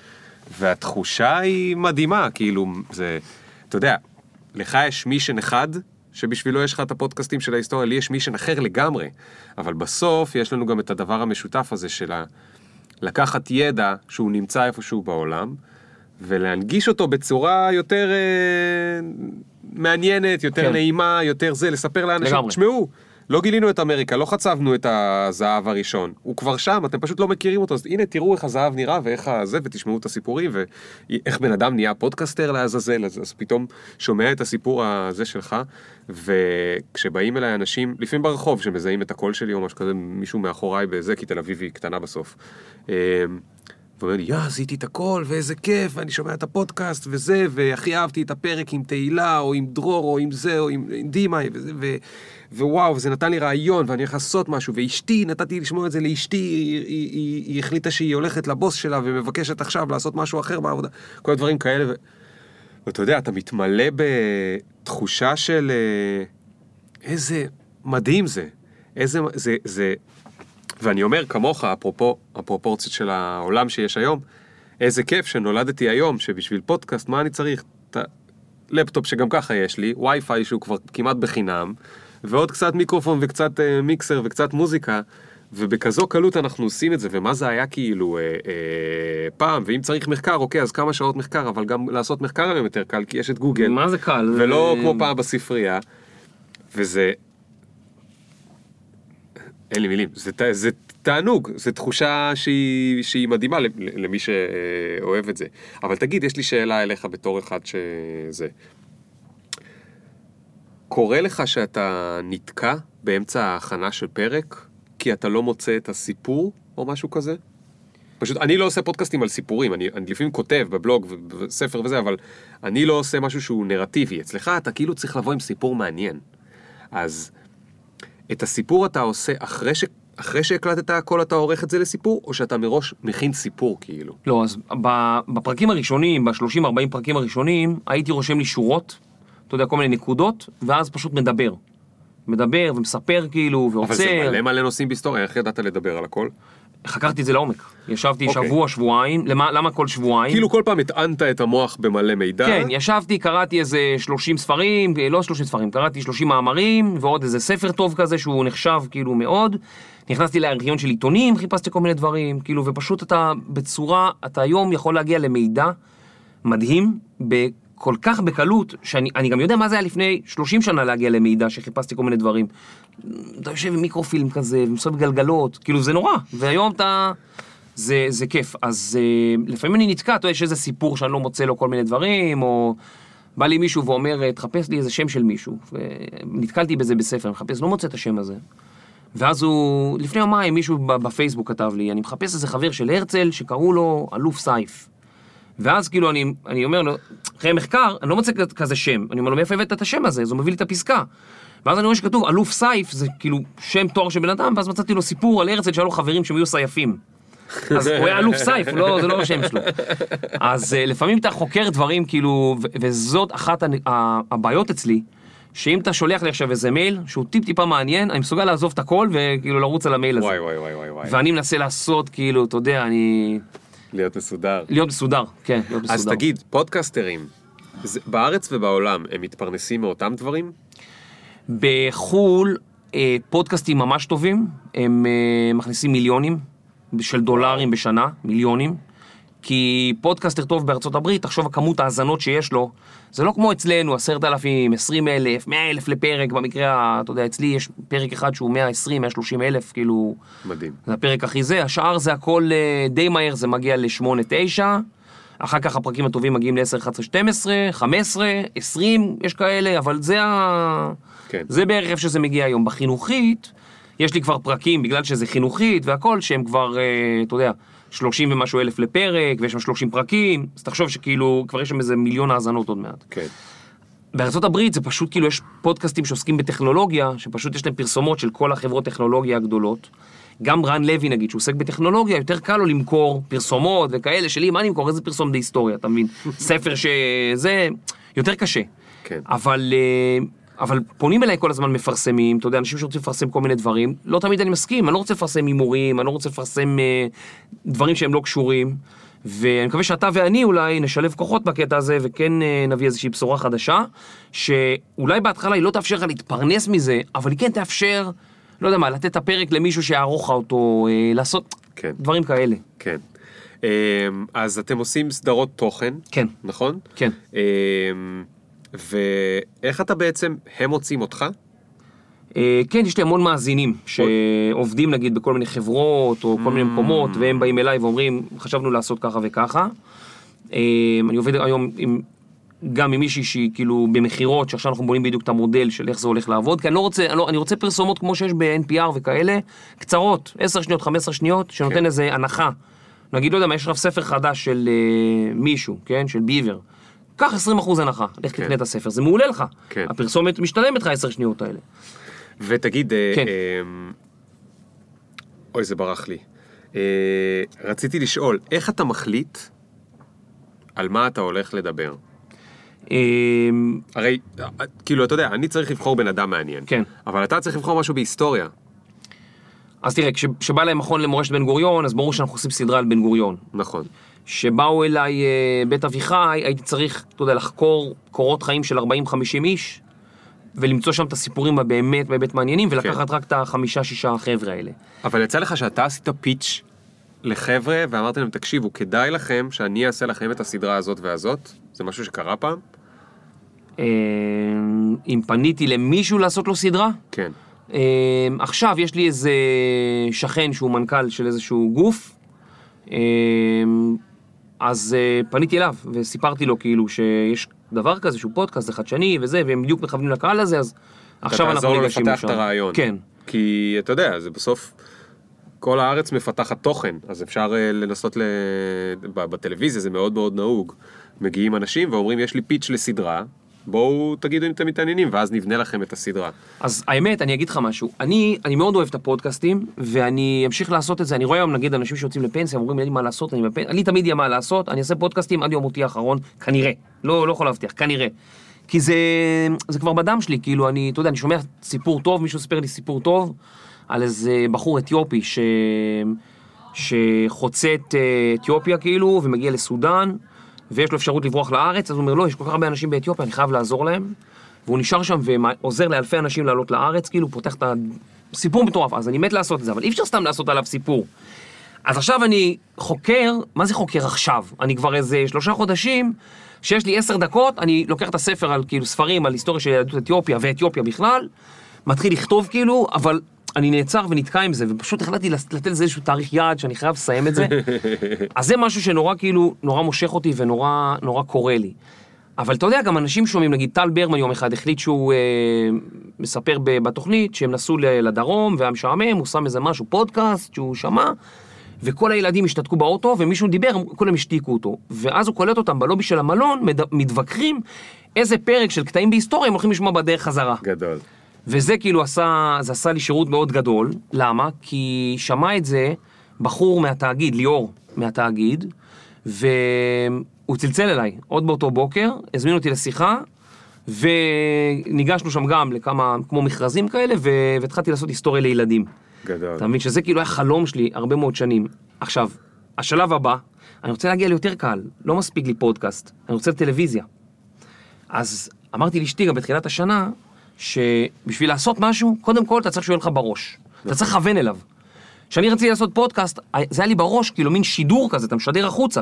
והתחושה היא מדהימה, כאילו זה... אתה יודע, לך יש מישן אחד, שבשבילו יש לך את הפודקאסטים של ההיסטוריה, לי יש מישן אחר לגמרי. אבל בסוף יש לנו גם את הדבר המשותף הזה של לקחת ידע שהוא נמצא איפשהו בעולם, ולהנגיש אותו בצורה יותר מעניינת, יותר כן. נעימה, יותר זה, לספר לאנשים, לגמרי. תשמעו, לא גילינו את אמריקה, לא חצבנו את הזהב הראשון, הוא כבר שם, אתם פשוט לא מכירים אותו, אז הנה תראו איך הזהב נראה ואיך זה, ותשמעו את הסיפורים, ואיך בן אדם נהיה פודקאסטר להזזל, אז פתאום שומע את הסיפור הזה שלך, וכשבאים אליי אנשים, לפעמים ברחוב שמזהים את הקול שלי, או משהו כזה, מישהו מאחוריי בזה, כי תל אביב היא קטנה בסוף. ואומר לי, זיתי את הכל, ואיזה כיף, ואני שומע את הפודקאסט, וזה, והכי אהבתי את הפרק עם תהילה, או עם דרור, או עם זה, או עם דימה, ווואו, זה נתן לי רעיון, ואני הולך לעשות משהו, ואשתי, נתתי לשמוע את זה לאשתי, היא החליטה שהיא הולכת לבוס שלה, ומבקשת עכשיו לעשות משהו אחר בעבודה, כל הדברים כאלה, ואתה יודע, אתה מתמלא בתחושה של, איזה מדהים זה, איזה, זה, ואני אומר, כמוך, אפרופו הפרופורציות של העולם שיש היום, איזה כיף שנולדתי היום, שבשביל פודקאסט, מה אני צריך? לפטופ שגם ככה יש לי, וי-פיי שהוא כבר כמעט בחינם, ועוד קצת מיקרופון וקצת מיקסר וקצת מוזיקה, ובכזו קלות אנחנו עושים את זה, ומה זה היה כאילו פעם, ואם צריך מחקר, אוקיי, אז כמה שעות מחקר, אבל גם לעשות מחקר עליהם יותר קל, כי יש את גוגל. מה זה קל? ולא כמו פעם בספרייה, וזה... אין לי מילים, זה תענוג, זה תחושה שהיא מדהימה למי שאוהב את זה. אבל תגיד, יש לי שאלה אליך בתור אחד שזה. קורה לך שאתה נתקע באמצע ההכנה של פרק, כי אתה לא מוצא את הסיפור או משהו כזה? פשוט, אני לא עושה פודקאסטים על סיפורים, אני לפעמים כותב בבלוג, בספר וזה, אבל אני לא עושה משהו שהוא נרטיבי. אצלך אתה כאילו צריך לבוא עם סיפור מעניין. אז... את הסיפור אתה עושה אחרי שהקלטת הכל, אתה עורך את זה לסיפור, או שאתה מראש מכין סיפור כאילו? לא, אז בפרקים הראשונים, ב-30-40 פרקים הראשונים, הייתי רושם לי שורות, אתה יודע, כל מיני נקודות, ואז פשוט מדבר ומספר כאילו, ועוצר. אבל זה מלא נושאים בהיסטוריה, איך ידעת לדבר על הכל? חקרתי את זה לעומק. ישבתי שבוע, שבועיים, למה כל שבועיים? כאילו כל פעם הטענת את המוח במלא מידע. כן, ישבתי, קראתי איזה 30 ספרים, לא 30 ספרים, קראתי 30 מאמרים, ועוד איזה ספר טוב כזה שהוא נחשב כאילו מאוד. נכנסתי לארכיון של עיתונים, חיפשתי כל מיני דברים, כאילו, ופשוט אתה בצורה, אתה היום יכול להגיע למידע מדהים, כל כך בקלות, שאני גם יודע מה זה היה לפני 30 שנה להגיע למידע, שחיפשתי כל מיני דברים. אתה יושב עם מיקרופילם כזה, ומסוים בגלגלות, כאילו זה נורא, והיום אתה... זה כיף. אז לפעמים אני נתקע, אתה יודע, יש איזה סיפור שאני לא מוצא לו כל מיני דברים, או בא לי מישהו ואומר, תחפש לי איזה שם של מישהו, ונתקלתי בזה בספר, אני מחפש, לא מוצא את השם הזה. ואז הוא, לפני יומיים, מישהו בפייסבוק כתב לי, אני מחפש איזה חבר של הרצל, שקראו לו אלוף סייף. ואז כאילו אני אומר לו, אחרי המחקר, אני לא מוצא כזה שם. אני אומר לו, מאיפה הבאת את השם הזה? זה מביא לי את הפסקה. ואז אני רואה שכתוב, אלוף סייף, זה כאילו שם תואר של בן אדם, ואז מצאתי לו סיפור על הרצל שהיה לו חברים שהם היו סייפים. אז הוא היה אלוף סייף, זה לא השם שלו. אז לפעמים אתה חוקר דברים כאילו, וזאת אחת הבעיות אצלי, שאם אתה שולח לי עכשיו איזה מייל, שהוא טיפ-טיפה מעניין, אני מסוגל לעזוב את הכל וכאילו לרוץ על המייל הזה. ואני מנסה לעשות, כאילו, אתה יודע, אני... להיות מסודר, כן, להיות מסודר. אז תגיד, פודקאסטרים, בארץ ובעולם, הם מתפרנסים מאותם דברים? בחול, פודקאסטים ממש טובים, הם מכניסים מיליונים של דולרים בשנה, מיליונים. כי פודקאסטר טוב בארצות הברית, תחשוב הכמות ההזנות שיש לו, זה לא כמו אצלנו, 10,000, 20,000, 100,000 לפרק, במקרה, אתה יודע, אצלי יש פרק אחד שהוא 120, 130,000, כאילו... מדהים. זה הפרק הכי זה, השאר זה הכל די מהר, זה מגיע ל-8-9, אחר כך הפרקים הטובים מגיעים ל-10, 11, 12, 15, 20, יש כאלה, אבל זה ה... כן. זה בערך איפה שזה מגיע היום. בחינוכית, יש לי כבר פרקים, בגלל שזה חינוכית והכל, שהם כבר, אתה יודע, 30 ומשהו אלף לפרק, ויש שם 30 פרקים, אז תחשוב שכאילו, כבר יש שם איזה מיליון האזנות עוד מעט. כן. בארצות הברית זה פשוט כאילו, יש פודקאסטים שעוסקים בטכנולוגיה, שפשוט יש להם פרסומות של כל החברות טכנולוגיה הגדולות. גם רן לוי, נגיד, שעוסק בטכנולוגיה, יותר קל לו למכור פרסומות וכאלה, שלי, מה אני מקור? איזה פרסום די היסטוריה, אתה מבין? ספר שזה, יותר קשה. כן. אבל פונים אליי כל הזמן מפרסמים, אתה יודע, אנשים שרוצים לפרסם כל מיני דברים, לא תמיד אני מסכים, אני לא רוצה לפרסם הימורים, אני לא רוצה לפרסם דברים שהם לא קשורים, ואני מקווה שאתה ואני אולי נשלב כוחות בקטע הזה, וכן נביא איזושהי בשורה חדשה, שאולי בהתחלה היא לא תאפשר לך להתפרנס מזה, אבל היא כן תאפשר, לא יודע מה, לתת את הפרק למישהו שיערוך אותו, לעשות כן. דברים כאלה. כן. אז אתם עושים סדרות תוכן, כן. נכון? כן. ואיך אתה בעצם, הם מוצאים אותך? כן, יש לי המון מאזינים שעובדים נגיד בכל מיני חברות או כל מיני מקומות, והם באים אליי ואומרים, חשבנו לעשות ככה וככה. אני עובד היום גם עם מישהי שהיא כאילו במחירות, שעכשיו אנחנו בונים בדיוק את המודל של איך זה הולך לעבוד, כי אני רוצה פרסומות כמו שיש ב-NPR וכאלה, קצרות, 10 שניות, 15 שניות, שנותן איזה הנחה. נגיד, לא יודע מה, יש רב ספר חדש של מישהו, כן, של ביבר. קח 20% הנחה, לך תקנה את הספר, זה מעולה לך. הפרסומת משתלמת לך 10 שניות האלה. ותגיד, אוי, זה ברח לי. רציתי לשאול, איך אתה מחליט על מה אתה הולך לדבר? הרי, כאילו, אתה יודע, אני צריך לבחור בן אדם מעניין. כן. אבל אתה צריך לבחור משהו בהיסטוריה. אז תראה, כשבא אליי מכון למורשת בן גוריון, אז ברור שאנחנו עושים סדרה על בן גוריון. נכון. שבאו אליי בית אביחי, הייתי צריך, אתה יודע, לחקור קורות חיים של 40-50 איש, ולמצוא שם את הסיפורים הבאמת באמת מעניינים, ולקחת רק את 5-6 החבר'ה האלה. אבל יצא לך שאתה עשית פיץ' לחבר'ה, ואמרתי להם, תקשיבו, כדאי לכם שאני אעשה לכם את הסדרה הזאת והזאת? זה משהו שקרה פעם? אם פניתי למישהו לעשות לו סדרה? כן. עכשיו יש לי איזה שכן שהוא מנכ"ל של איזשהו גוף, אז פניתי אליו וסיפרתי לו כאילו שיש דבר כזה שהוא פודקאסט, זה חדשני וזה, והם בדיוק מכוונים לקהל הזה, אז עכשיו אנחנו ניגשים לשם. אתה תעזור לו לפתח את הרעיון. כן. כי אתה יודע, זה בסוף, כל הארץ מפתחת תוכן, אז אפשר לנסות, בטלוויזיה זה מאוד מאוד נהוג, מגיעים אנשים ואומרים יש לי פיץ' לסדרה, בואו תגידו אם אתם מתעניינים, ואז נבנה לכם את הסדרה. אז האמת, אני אגיד לך משהו. אני מאוד אוהב את הפודקאסטים, ואני אמשיך לעשות את זה. אני רואה היום, נגיד, אנשים שיוצאים לפנסיה, אומרים, אין לי מה לעשות, אני תמיד יהיה מה לעשות, אני אעשה פודקאסטים עד יום מותי האחרון, כנראה. לא יכול להבטיח, כנראה. כי זה כבר בדם שלי, כאילו, אתה יודע, אני שומע סיפור טוב, מישהו סיפר לי סיפור טוב, על איזה בחור אתיופי שחוצה את אתיופיה, כאילו, ומגיע לסודן. ויש לו אפשרות לברוח לארץ, אז הוא אומר, לא, יש כל כך הרבה אנשים באתיופיה, אני חייב לעזור להם, והוא נשאר שם ועוזר לאלפי אנשים לעלות לארץ, כאילו, פותח את הסיפור מטורף, אז אני מת לעשות את זה, אבל אי אפשר סתם לעשות עליו סיפור. אז עכשיו אני חוקר, מה זה חוקר עכשיו? אני כבר איזה 3 חודשים, שיש לי 10 דקות, אני לוקח את הספר על, כאילו, ספרים, על היסטוריה של יהדות אתיופיה ואתיופיה בכלל, מתחיל לכתוב, כאילו, אבל אני נעצר ונתקע עם זה, ופשוט החלטתי לתת לזה איזשהו תאריך יעד, שאני חייב לסיים את זה. אז זה משהו שנורא כאילו, נורא מושך אותי ונורא קורא לי. אבל אתה יודע, גם אנשים שומעים, נגיד טל ברמן יום אחד, החליט שהוא מספר בתוכנית, שהם נסעו לדרום, והמשעמם, הוא שם איזה משהו, פודקאסט שהוא שמע, וכל הילדים השתתקו באוטו, ומישהו דיבר, כולם השתיקו אותו. ואז הוא קולט אותם בלובי של המלון, מתווכחים איזה פרק של קטעים בהיסטוריה, הם הולכים לשמוע בדרך חזרה. גדול. וזה כאילו עשה לי שירות מאוד גדול. למה? כי שמע את זה בחור מהתאגיד, ליאור מהתאגיד, והוא צלצל אליי עוד באותו בוקר, הזמין אותי לשיחה, וניגשנו שם גם לכמה, כמו מכרזים כאלה, והתחלתי לעשות היסטוריה לילדים. גדול. אתה מבין שזה כאילו היה חלום שלי הרבה מאוד שנים. עכשיו, השלב הבא, אני רוצה להגיע ליותר קהל, לא מספיק לי פודקאסט, אני רוצה לטלוויזיה. אז אמרתי לאשתי גם בתחילת השנה, שבשביל לעשות משהו, קודם כל אתה צריך שיהיה לך בראש. אתה צריך לכוון אליו. כשאני רציתי לעשות פודקאסט, זה היה לי בראש, כאילו מין שידור כזה, אתה משדר החוצה.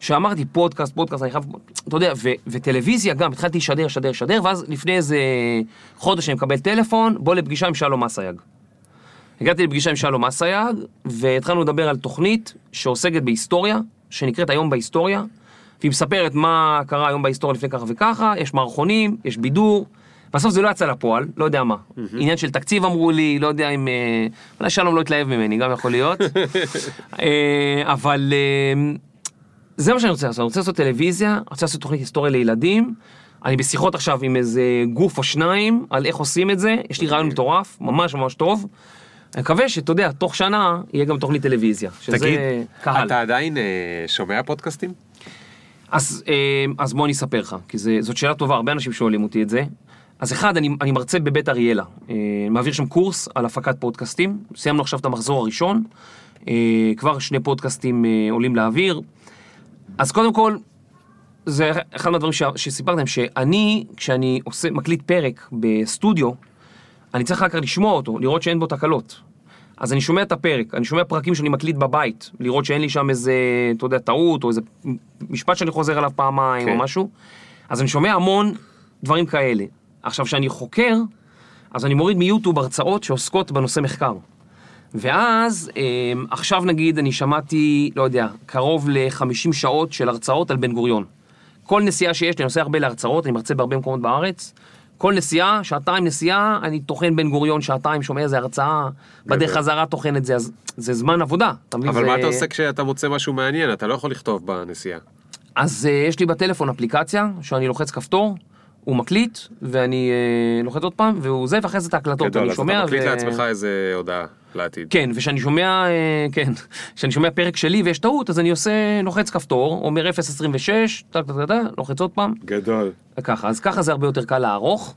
שאמרתי פודקאסט, אני חייב, אתה יודע, וטלוויזיה גם, התחלתי לשדר, ואז לפני איזה חודש אני מקבל טלפון, בוא לפגישה עם שלום אסייג. הגעתי לפגישה עם שלום אסייג, והתחלנו לדבר על תוכנית שעוסקת בהיסטוריה, שנקראת היום בהיסטוריה, והיא מספרת מה קרה היום בהיסטוריה לפני ככה וככה, יש מערכונים, יש בידור, בסוף זה לא יצא לפועל, לא יודע מה. עניין של תקציב אמרו לי, לא יודע אם... אולי שלום לא התלהב ממני, גם יכול להיות. אבל זה מה שאני רוצה לעשות. אני רוצה לעשות טלוויזיה, אני רוצה לעשות תוכנית היסטוריה לילדים, אני בשיחות עכשיו עם איזה גוף או שניים, על איך עושים את זה, יש לי רעיון מטורף, ממש ממש טוב. אני מקווה שאתה יודע, תוך שנה יהיה גם תוכנית טלוויזיה, שזה קהל. אתה עדיין שומע פודקאסטים? אז בוא אני אספר לך, כי זאת שאלה טובה, הרבה אנשים שואלים אותי את זה. אז אחד, אני מרצה בבית אריאלה, מעביר שם קורס על הפקת פודקאסטים, סיימנו עכשיו את המחזור הראשון, כבר שני פודקאסטים עולים לאוויר, אז קודם כל, זה אחד מהדברים שסיפרתם, שאני, כשאני מקליט פרק בסטודיו, אני צריך רק לשמוע אותו, לראות שאין בו תקלות. אז אני שומע את הפרק, אני שומע פרקים שאני מקליט בבית, לראות שאין לי שם איזה, אתה יודע, טעות, או איזה משפט שאני חוזר עליו פעמיים או משהו. אז אני שומע המון דברים כאלה. עכשיו, כשאני חוקר, אז אני מוריד מיוטיוב הרצאות שעוסקות בנושא מחקר. ואז, עכשיו נגיד, אני שמעתי, לא יודע, קרוב ל-50 שעות של הרצאות על בן גוריון. כל נסיעה שיש, אני נוסע הרבה להרצאות, אני מרצה בהרבה מקומות בארץ, כל נסיעה, שעתיים נסיעה, אני תוכן בן גוריון, שעתיים שומע איזה הרצאה, בדרך חזרה תוכן את זה, אז זה זמן עבודה. אבל מה אתה עושה כשאתה מוצא משהו מעניין? אתה לא יכול לכתוב בנסיעה. אז יש לי בטלפון אפליקציה, שאני לוחץ כפתור, הוא מקליט, ואני לוחץ עוד פעם, והוא זה, ואחרי זה את ההקלטות, אני שומע. אתה מקליט לעצמך איזה הודעה לעתיד. כן, ושאני שומע, כן, כשאני שומע פרק שלי ויש טעות, אז אני עושה, לוחץ כפתור, אומר 0.26, לוחץ עוד פעם. גדול. ככה, אז ככה זה הרבה יותר קל לערוך.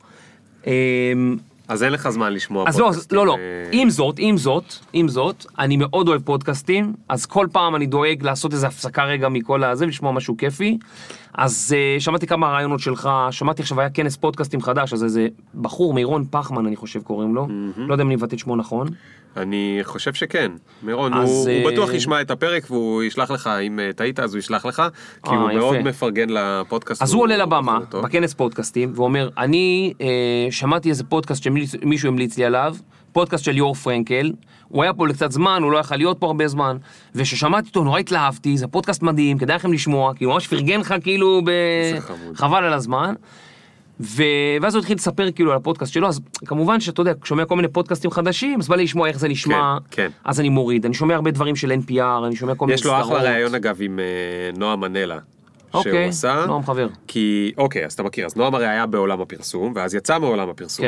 אז אין לך זמן לשמוע פודקאסטים. אז לא, עם זאת, אני מאוד אוהב פודקאסטים, אז כל פעם אני דואג לעשות איזו הפסקה רגע מכל הזה, ולשמוע משהו כיפי. אז שמעתי כמה רעיונות שלך, שמעתי עכשיו היה כנס פודקאסטים חדש, אז איזה בחור, מירון פחמן, אני חושב קוראים לו, לא יודע אם אני מבטא את שמו נכון. אני חושב שכן, מירון, הוא בטוח ישמע את הפרק, והוא ישלח לך, אם טעית אז הוא ישלח לך, כי הוא מאוד מפרגן לפודקאסט. אז הוא עולה לבמה, בכנס פודקאסטים, ואומר, אני שמעתי איזה פודקאסט שמישהו המליץ לי עליו, פודקאסט של יור פרנקל, הוא היה פה לקצת זמן, הוא לא יכל להיות פה הרבה זמן, וששמעתי אותו, נורא התלהבתי, זה פודקאסט מדהים, כדאי לכם לשמוע, כי הוא ממש פרגן לך כאילו חבל על הזמן, ואז הוא התחיל לספר כאילו על הפודקאסט שלו, אז כמובן שאתה יודע, שומע כל מיני פודקאסטים חדשים, אז בא לי לשמוע איך זה נשמע, אז אני מוריד, אני שומע הרבה דברים של NPR, אני שומע כל מיני סדרות. יש לו אחלה רעיון אגב עם נועה מנלה, שהוא עשה, נועם חבר. כי, אוקיי, אז אתה מכיר, אז נועם הרי היה בעולם הפרסום, ואז יצא מעולם הפרסום,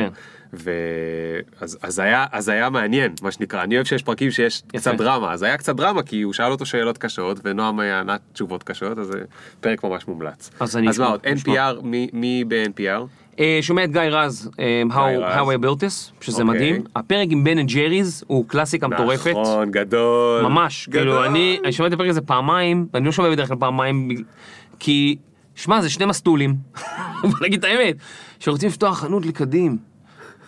אז היה מעניין, מה שנקרא, אני אוהב שיש פרקים שיש קצת דרמה, אז היה קצת דרמה, כי הוא שאל אותו שאלות קשות, ונועם ענה תשובות קשות, אז זה פרק ממש מומלץ. אז מה עוד, NPR, מי ב-NPR? שומע את גיא רז, How I Built This, שזה מדהים, הפרק עם בן ג'ריז, הוא קלאסיקה מטורפת. נכון, גדול. ממש, כאילו, אני שומע את הפרק הזה פעמיים, ואני לא שומע בדרך כלל פעמיים, כי, שמה, זה שני מסטולים, בוא נגיד את האמת, שרוצים לפתוח חנות לקדים,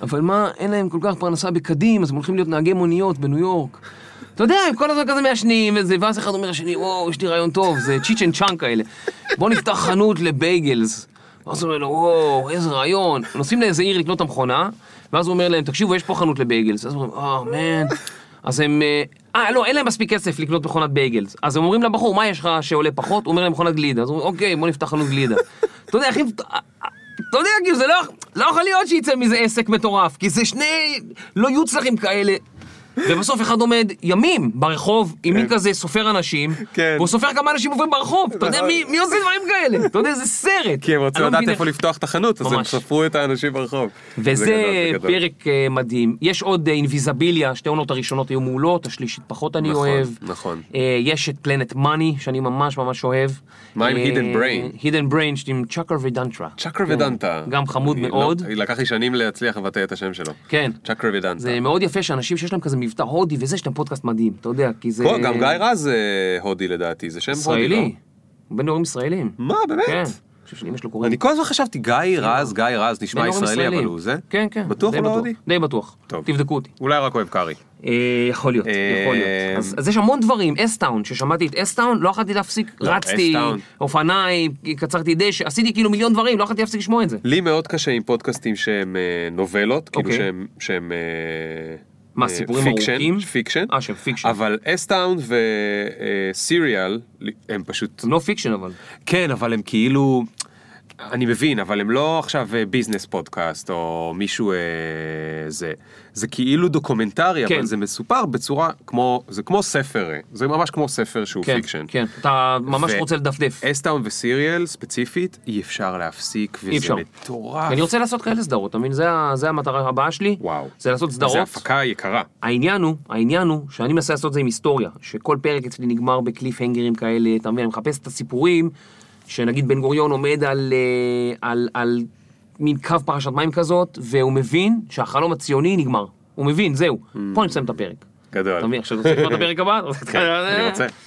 אבל מה, אין להם כל כך פרנסה בקדים, אז הם הולכים להיות נהגי מוניות בניו יורק. אתה יודע, עם כל הזמן כזה מהשניים, ואז אחד אומר השני, וואו, יש לי רעיון טוב, זה צ'יצ'ן צ'אנק האלה. בוא נפתח חנות לבייגלס. ואז הוא אומר לו, וואו, איזה רעיון. נוסעים לאיזה עיר לקנות את המכונה, ואז הוא אומר להם, תקשיבו, יש פה חנות לבייגלס. אז הוא אומר, מן. אז הם... לא, אין להם מספיק כסף לקנות מכונת בייגלס. אז הם אומרים לבחור, מה יש לך שעולה פחות? הוא אומר להם מכונת גלידה. אז הוא אומר, אוקיי, בוא נפתח חנות גלידה. אתה יודע, אחי, אתה יודע, כאילו, זה לא יכול להיות שיצא מזה עסק מטורף, כי זה שני לא יוצלחים כאלה. ובסוף אחד עומד ימים ברחוב, עם מין כזה סופר אנשים, והוא סופר כמה אנשים עוברים ברחוב. אתה יודע, מי עושה דברים כאלה? אתה יודע, זה סרט. כי הם רוצים לדעת איפה לפתוח את החנות, אז הם ספרו את האנשים ברחוב. וזה פרק מדהים. יש עוד אינביזביליה, שתי עונות הראשונות היו מעולות, השלישית פחות אני אוהב. נכון. יש את פלנט מאני, שאני ממש ממש אוהב. מה עם הידן בריין? הידן בריין, עם צ'אקר ודנטרה. צ'אקר ודנטרה. גם חמוד מאוד. לקח לי שנים להצליח לבטא את השם שלו. כן. צ'אקר ודנטרה. זה מאוד יפה שאנשים שיש להם כזה מבטא הודי, וזה שאתם פודקאסט מדהים, אתה יודע, כי זה... גם גיא רז הודי לדעתי, זה שם הודי, לא? ישראלי, בן הורים ישראלים. מה, באמת? חושב שאמא שלו קוראים. אני כל הזמן חשבתי, גיא רז, נשמע ישראלי, אבל הוא זה? כן, כן. בטוח או לא הודי? די בטוח. תבדקו אותי. אולי רק אוהב קארי. יכול להיות, יכול להיות. אז יש המון דברים, אס-טאון, ששמעתי את אס-טאון, לא יכולתי להפסיק, רצתי, אופניים, קצרתי דשא, עשיתי כאילו מיליון דברים, לא יכולתי להפסיק לשמוע את זה. לי מאוד קשה עם פודקאסטים שהם נובלות, כאילו שהם מה, סיפורים ארוכים? פיקשן. שהם פיקשן. אבל אס-טאון וסיריאל, הם פשוט הם לא פיקשן אבל. כן, אבל הם כאילו אני מבין, אבל הם לא עכשיו ביזנס פודקאסט, או מישהו זה. זה כאילו דוקומנטרי, אבל זה מסופר בצורה כמו, זה כמו ספר, זה ממש כמו ספר שהוא פיקשן. כן, אתה ממש רוצה לדפדף. אס-טאון וסיריאל, ספציפית, אי אפשר להפסיק, וזה מטורף. אני רוצה לעשות כאלה סדרות, אמין, זה המטרה הבאה שלי. וואו. זה לעשות סדרות. זה הפקה יקרה. העניין הוא שאני מנסה לעשות זה עם היסטוריה, שכל פרק אצלי נגמר בקליפהנגרים כאלה, תמיד, אני מחפש את הסיפורים שנגיד בן גוריון עומד על מין קו פרשת מים כזאת, והוא מבין שהחלום הציוני נגמר. הוא מבין, זהו. פה אני מסיים את הפרק. גדול. תמיד, עכשיו רוצה לקרוא את הפרק הבא?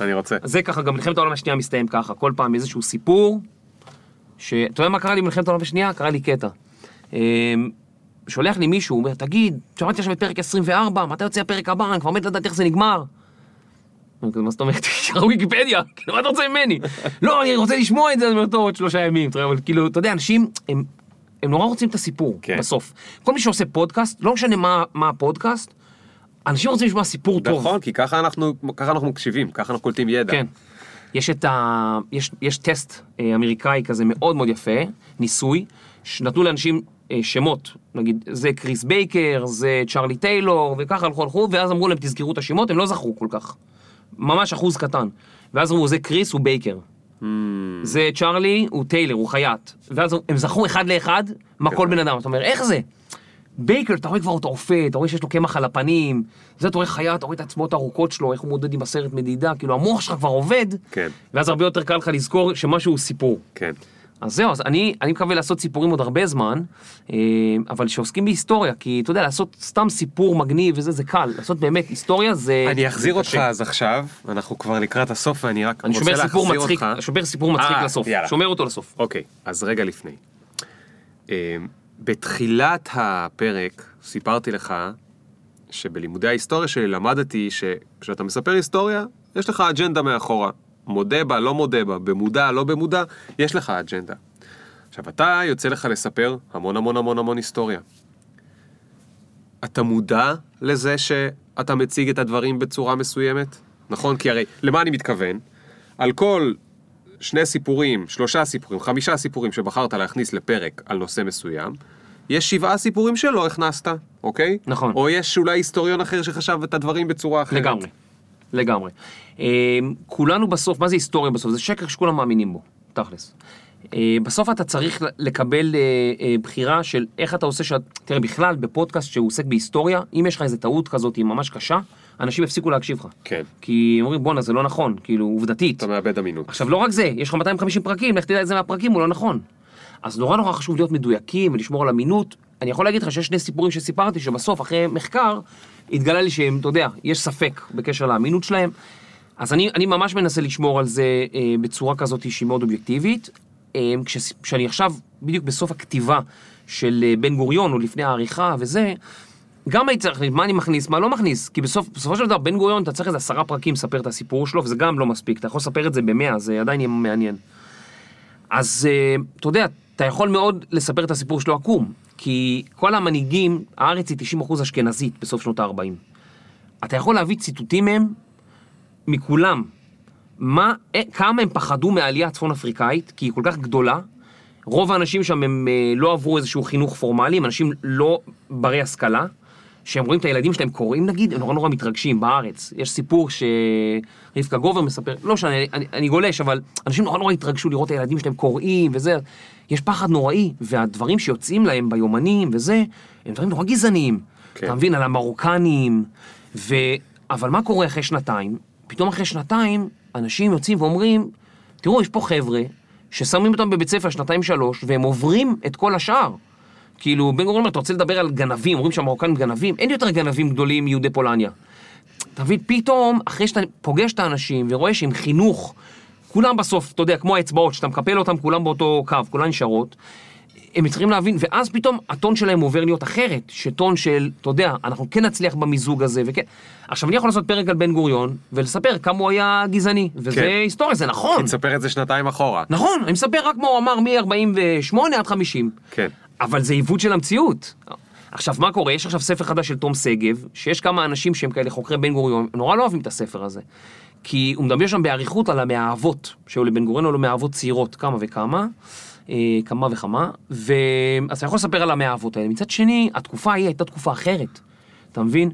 אני רוצה. זה ככה, גם מלחמת העולם השנייה מסתיים ככה, כל פעם איזשהו סיפור, אתה יודע מה קרה לי מלחמת העולם השנייה? קרה לי קטע. שולח לי מישהו, אומר, תגיד, שמעתי עכשיו את פרק 24, מתי יוצא הפרק הבא? אני כבר עומד לדעת איך זה נגמר. מה זאת אומרת, תשארו ויקיפדיה, מה אתה רוצה ממני? לא, אני רוצה לשמוע את זה, אני אומר אותו עוד 3 ימים, אבל כאילו, אתה יודע, אנשים, הם נורא רוצים את הסיפור, בסוף. כל מי שעושה פודקאסט, לא משנה מה הפודקאסט, אנשים רוצים לשמוע סיפור טוב. נכון, כי ככה אנחנו מקשיבים, ככה אנחנו קולטים ידע. כן, יש טסט אמריקאי כזה מאוד מאוד יפה, ניסוי, שנתנו לאנשים שמות, נגיד, זה קריס בייקר, זה צ'רלי טיילור, וככה הלכו, ואז אמרו להם, תזכרו את השמות, הם לא זכרו כל כך. ממש אחוז קטן. ואז ראו, זה קריס, הוא בייקר. זה צ'רלי, הוא טיילר, הוא חיית. ואז הם זכו 1:1, מה כל בן אדם. אתה אומר, איך זה? בייקר, אתה רואה כבר אותו אופה, אתה רואה שיש לו קמח על הפנים, זה אתה רואה חיית, אתה רואה את עצמות הארוכות שלו, איך הוא מודד עם הסרט מדידה, כאילו המוח שלך כבר עובד, ואז הרבה יותר קל לך לזכור שמשהו הוא סיפור. אז זהו, אז אני מקווה לעשות סיפורים עוד הרבה זמן, אבל שעוסקים בהיסטוריה, כי אתה יודע, לעשות סתם סיפור מגניב וזה, זה קל. לעשות באמת היסטוריה זה אני אחזיר אותך אז עכשיו, אנחנו כבר לקראת הסוף, ואני רק רוצה להחזיר אותך. אני שומר סיפור מצחיק לסוף, שומר אותו לסוף. אוקיי, אז רגע לפני. בתחילת הפרק סיפרתי לך שבלימודי ההיסטוריה שלי למדתי שכשאתה מספר היסטוריה, יש לך אג'נדה מאחורה. מודה בה, לא מודה בה, במודע, לא במודע, יש לך אג'נדה. עכשיו, אתה יוצא לך לספר המון המון המון המון היסטוריה. אתה מודע לזה שאתה מציג את הדברים בצורה מסוימת? נכון? כי הרי, למה אני מתכוון? על כל 2 סיפורים, 3 סיפורים, 5 סיפורים שבחרת להכניס לפרק על נושא מסוים, יש 7 סיפורים שלא הכנסת, אוקיי? נכון. או יש אולי היסטוריון אחר שחשב את הדברים בצורה אחרת. לגמרי. כולנו בסוף, מה זה היסטוריה בסוף? זה שקר שכולם מאמינים בו, תכלס. בסוף אתה צריך לקבל בחירה של איך אתה עושה, תראה, בכלל בפודקאסט שהוא עוסק בהיסטוריה, אם יש לך איזו טעות כזאת, היא ממש קשה, אנשים יפסיקו להקשיב לך. כן. כי הם אומרים, בונה, זה לא נכון, כאילו, עובדתית. אתה מאבד אמינות. עכשיו, לא רק זה, יש לך 250 פרקים, לך תדע את זה מהפרקים, הוא לא נכון. אז נורא חשוב להיות מדויקים ולשמור על אמינות. אני יכול להגיד לך שיש 2 סיפורים שסיפרתי, שבסוף, אחרי מחקר, התגלה לי שהם, אתה יודע, יש ספק בקשר לאמינות שלהם. אז אני ממש מנסה לשמור על זה בצורה כזאת שהיא מאוד אובייקטיבית. כשאני עכשיו, בדיוק בסוף הכתיבה של בן גוריון, או לפני העריכה וזה, גם הייתי צריך, מה אני מכניס, מה לא מכניס, כי בסופו של דבר, בן גוריון, אתה צריך איזה 10 פרקים לספר את הסיפור שלו, וזה גם לא מספיק, אתה יכול לספר את זה ב100, זה עדיין יהיה מעניין. אז אתה יודע, אתה יכול מאוד לספר את הסיפור שלו עקום, כי כל המנהיגים, הארץ היא 90% אשכנזית בסוף שנות ה-40. אתה יכול להביא ציטוטים מהם, מכולם. כמה הם פחדו מהעלייה הצפון אפריקאית, כי היא כל כך גדולה. רוב האנשים שם הם לא עברו איזשהו חינוך פורמלי, הם אנשים לא ברי השכלה, שהם רואים את הילדים שלהם קוראים נגיד, הם נורא מתרגשים בארץ. יש סיפור שרבקה גובר מספר, לא שאני גולש, אבל אנשים נורא התרגשו לראות את הילדים שלהם קוראים וזה. יש פחד נוראי, והדברים שיוצאים להם ביומנים וזה, הם דברים נורא גזעניים. כן. אתה מבין, על המרוקנים, אבל מה קורה אחרי 2? פתאום אחרי 2, אנשים יוצאים ואומרים, תראו, יש פה חבר'ה ששמים אותם בבית ספר 2-3, והם עוברים את כל השאר. כאילו, בן גוריון, אתה רוצה לדבר על גנבים, אומרים שהמרוקנים גנבים, אין יותר גנבים גדולים מיהודי פולניה. אתה מבין, פתאום, אחרי שאתה פוגש את האנשים ורואה שהם חינוך כולם בסוף, אתה יודע, כמו האצבעות, שאתה מקפל אותם, כולם באותו קו, כולן נשארות, הם צריכים להבין, ואז פתאום הטון שלהם עובר להיות אחרת, שטון של, אתה יודע, אנחנו כן נצליח במיזוג הזה, וכן. עכשיו, אני יכול לעשות פרק על בן גוריון, ולספר כמה הוא היה גזעני, וזה היסטוריה, זה נכון. אני מספר את זה שנתיים אחורה. נכון, אני מספר רק מה הוא אמר מ-48 עד 50. כן. אבל זה עיוות של המציאות. עכשיו, מה קורה? יש עכשיו ספר חדש של תום שגב, שיש כמה אנשים שהם כאלה חוקרי בן גוריון, נורא לא אוהבים את הספר הזה, כי הוא מדבר שם בעריכות על המאהבות, שהיו לבן גוריון, או למאהבות צעירות, כמה וכמה, כמה וכמה, אז אתה יכול לספר על המאהבות האלה. מצד שני, התקופה ההיא הייתה תקופה אחרת, אתה מבין?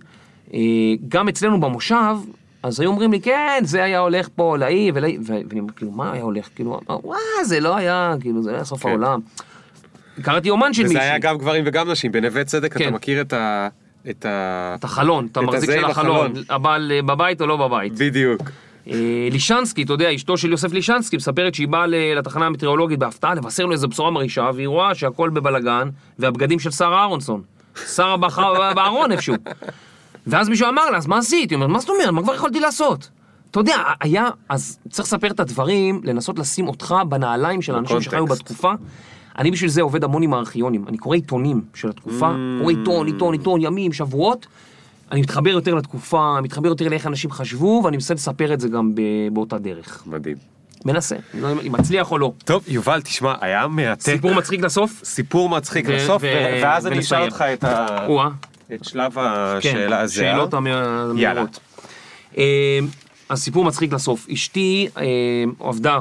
גם אצלנו במושב, אז היו אומרים לי, כן, זה היה הולך פה לאי, ולאי, ואני אומר, כאילו, מה היה הולך? כאילו, וואה, זה לא היה, כאילו, זה היה סוף העולם. קראתי אומן של מישהו. וזה היה גם גברים וגם נשים, בנווה צדק אתה מכיר את החלון, אתה מחזיק של החלון, אבל בבית או לא בבית. בדיוק. לישנסקי, אתה יודע, אשתו של יוסף לישנסקי, מספרת שהיא באה לתחנה המטריאולוגית בהפתעה, לבשר לו איזו בשורה מרישה, והיא רואה שהכל בבלגן, והבגדים של שרה אהרונסון. שרה בארון איפשהו. ואז מישהו אמר לה, אז מה עשית? היא אומרת, מה זאת אומרת? מה כבר יכולתי לעשות? אתה יודע, היה, אז צריך לספר את הדברים, לנסות לשים אותך בנעליים של האנשים שחיו בתקופה. אני בשביל זה עובד המון עם הארכיונים, אני קורא עיתונים של התקופה, קורא עיתון, ימים, שבועות, אני מתחבר יותר לתקופה, מתחבר יותר לאיך אנשים חשבו, ואני מנסה לספר את זה גם באותה דרך. מדהים. מנסה, אם מצליח או לא. טוב, יובל, תשמע, היה מרתק. סיפור מצחיק לסוף? סיפור מצחיק לסוף, ואז אני אשאל אותך את שלב השאלה הזה. כן, שאלות המהירות. הסיפור מצחיק לסוף. אשתי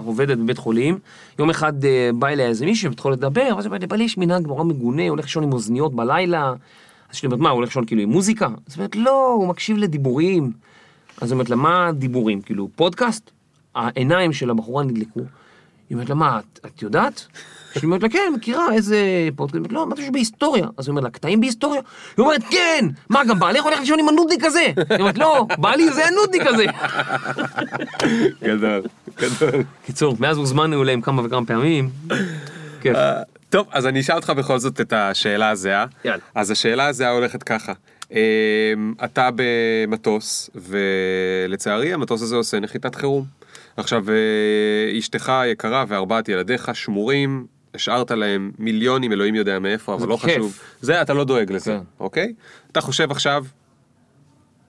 עובדת בבית חולים, יום אחד בא אליה איזה מישהו בתחול לדבר, ואז היא בא לי, יש מנהג נורא מגונה, הולך לישון עם אוזניות בלילה, אז שאני אומרת, מה, הוא הולך לישון כאילו עם מוזיקה? אז היא אומרת, לא, הוא מקשיב לדיבורים. אז היא אומרת לה, מה דיבורים? כאילו, פודקאסט? העיניים של הבחורה נדלקו. היא אומרת לה, מה, את יודעת? היא אומרת לה, כן, מכירה איזה פודקאסט? היא אומרת, לא, מה אתה חושב בהיסטוריה? אז היא אומרת לה, קטעים בהיסטוריה? היא אומרת, כן! מה, גם בעלך הולך לישון עם הנודניק כזה? היא אומרת, לא, בעלי זה הנודניק כזה. גדול, גדול. קיצור, מאז הוזמנו אליהם כמה וכמה פעמים. כיף. טוב, אז אני אשאל אותך בכל זאת את השאלה הזהה. יאללה. אז השאלה הזהה הולכת ככה. אתה במטוס, ולצערי המטוס הזה עושה נחיתת חירום. עכשיו, אשתך יקרה וארבעת ילדיך שמורים, השארת להם מיליונים, אלוהים יודע מאיפה, אבל לא חשוב. זה, אתה לא דואג לזה, אוקיי? אתה חושב עכשיו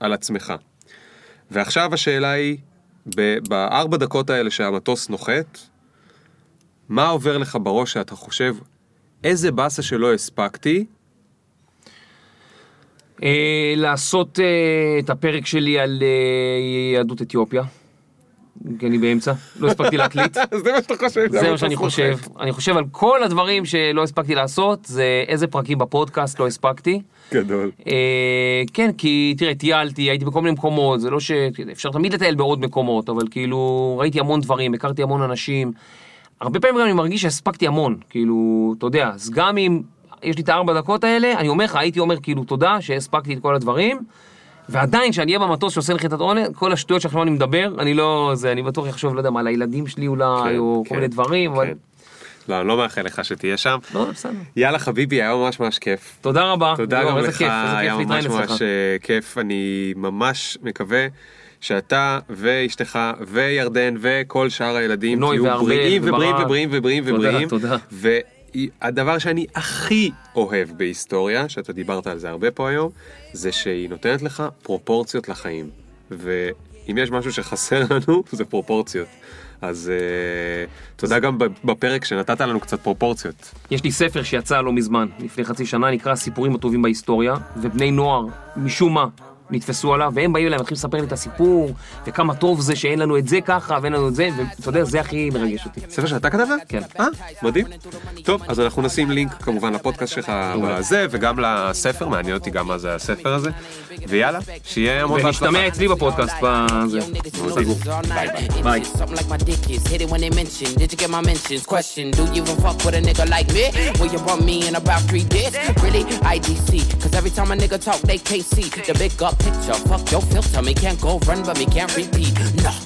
על עצמך. ועכשיו השאלה היא, בארבע דקות האלה שהמטוס נוחת, מה עובר לך בראש שאתה חושב, איזה בסה שלא הספקתי? לעשות את הפרק שלי על יהדות אתיופיה. כי אני באמצע, לא הספקתי להקליט. זה מה שאתה חושב. זה מה שאני חושב. אני חושב על כל הדברים שלא הספקתי לעשות, זה איזה פרקים בפודקאסט לא הספקתי. גדול. כן, כי תראה, טיילתי, הייתי בכל מיני מקומות, זה לא ש... אפשר תמיד לטייל בעוד מקומות, אבל כאילו ראיתי המון דברים, הכרתי המון אנשים. הרבה פעמים גם אני מרגיש שהספקתי המון, כאילו, אתה יודע, אז גם אם יש לי את 4 דקות האלה, אני אומר לך, הייתי אומר כאילו תודה שהספקתי את כל הדברים, ועדיין שאני אהיה במטוס שעושה נחיתת עונד, כל השטויות שעכשיו אני מדבר, אני לא, זה, אני בטוח יחשוב, לא יודע מה, על הילדים שלי אולי, כן, או כן, כל מיני דברים, כן. אבל... לא, אני לא מאחל לך שתהיה שם. לא, בסדר. יאללה חביבי, היה ממש ממש כיף. תודה רבה. תודה גם לך, היה ממש ממש כיף, אני ממש מקווה שאתה ואשתך וירדן וכל שאר הילדים תהיו בריאים ובריאים. תודה, תודה. והדבר שאני הכי אוהב בהיסטוריה, שאתה דיברת על זה הרבה פה היום, זה שהיא נותנת לך פרופורציות לחיים. ואם יש משהו שחסר לנו, זה פרופורציות. אז תודה גם בפרק שנתת לנו קצת פרופורציות. יש לי ספר שיצא לא מזמן, לפני חצי שנה, נקרא הסיפורים הטובים בהיסטוריה, ובני נוער, משום מה, נתפסו עליו, והם באים אליהם, מתחילים לספר לי את הסיפור, וכמה טוב זה שאין לנו את זה ככה, ואין לנו את זה, ואתה יודע, זה הכי מרגש אותי. ספר שאתה כתבת? כן. מדהים. טוב, אז אנחנו נשים לינק כמובן לפודקאסט שלך בזה, וגם לספר, מעניין אותי גם מה זה הספר הזה, ויאללה, שיהיה המון בהצלחה. ונשתמע אצלי בפודקאסט בזה. ביי ביי. ביי. Picture, fuck your filter, me can't go run but me can't repeat, no.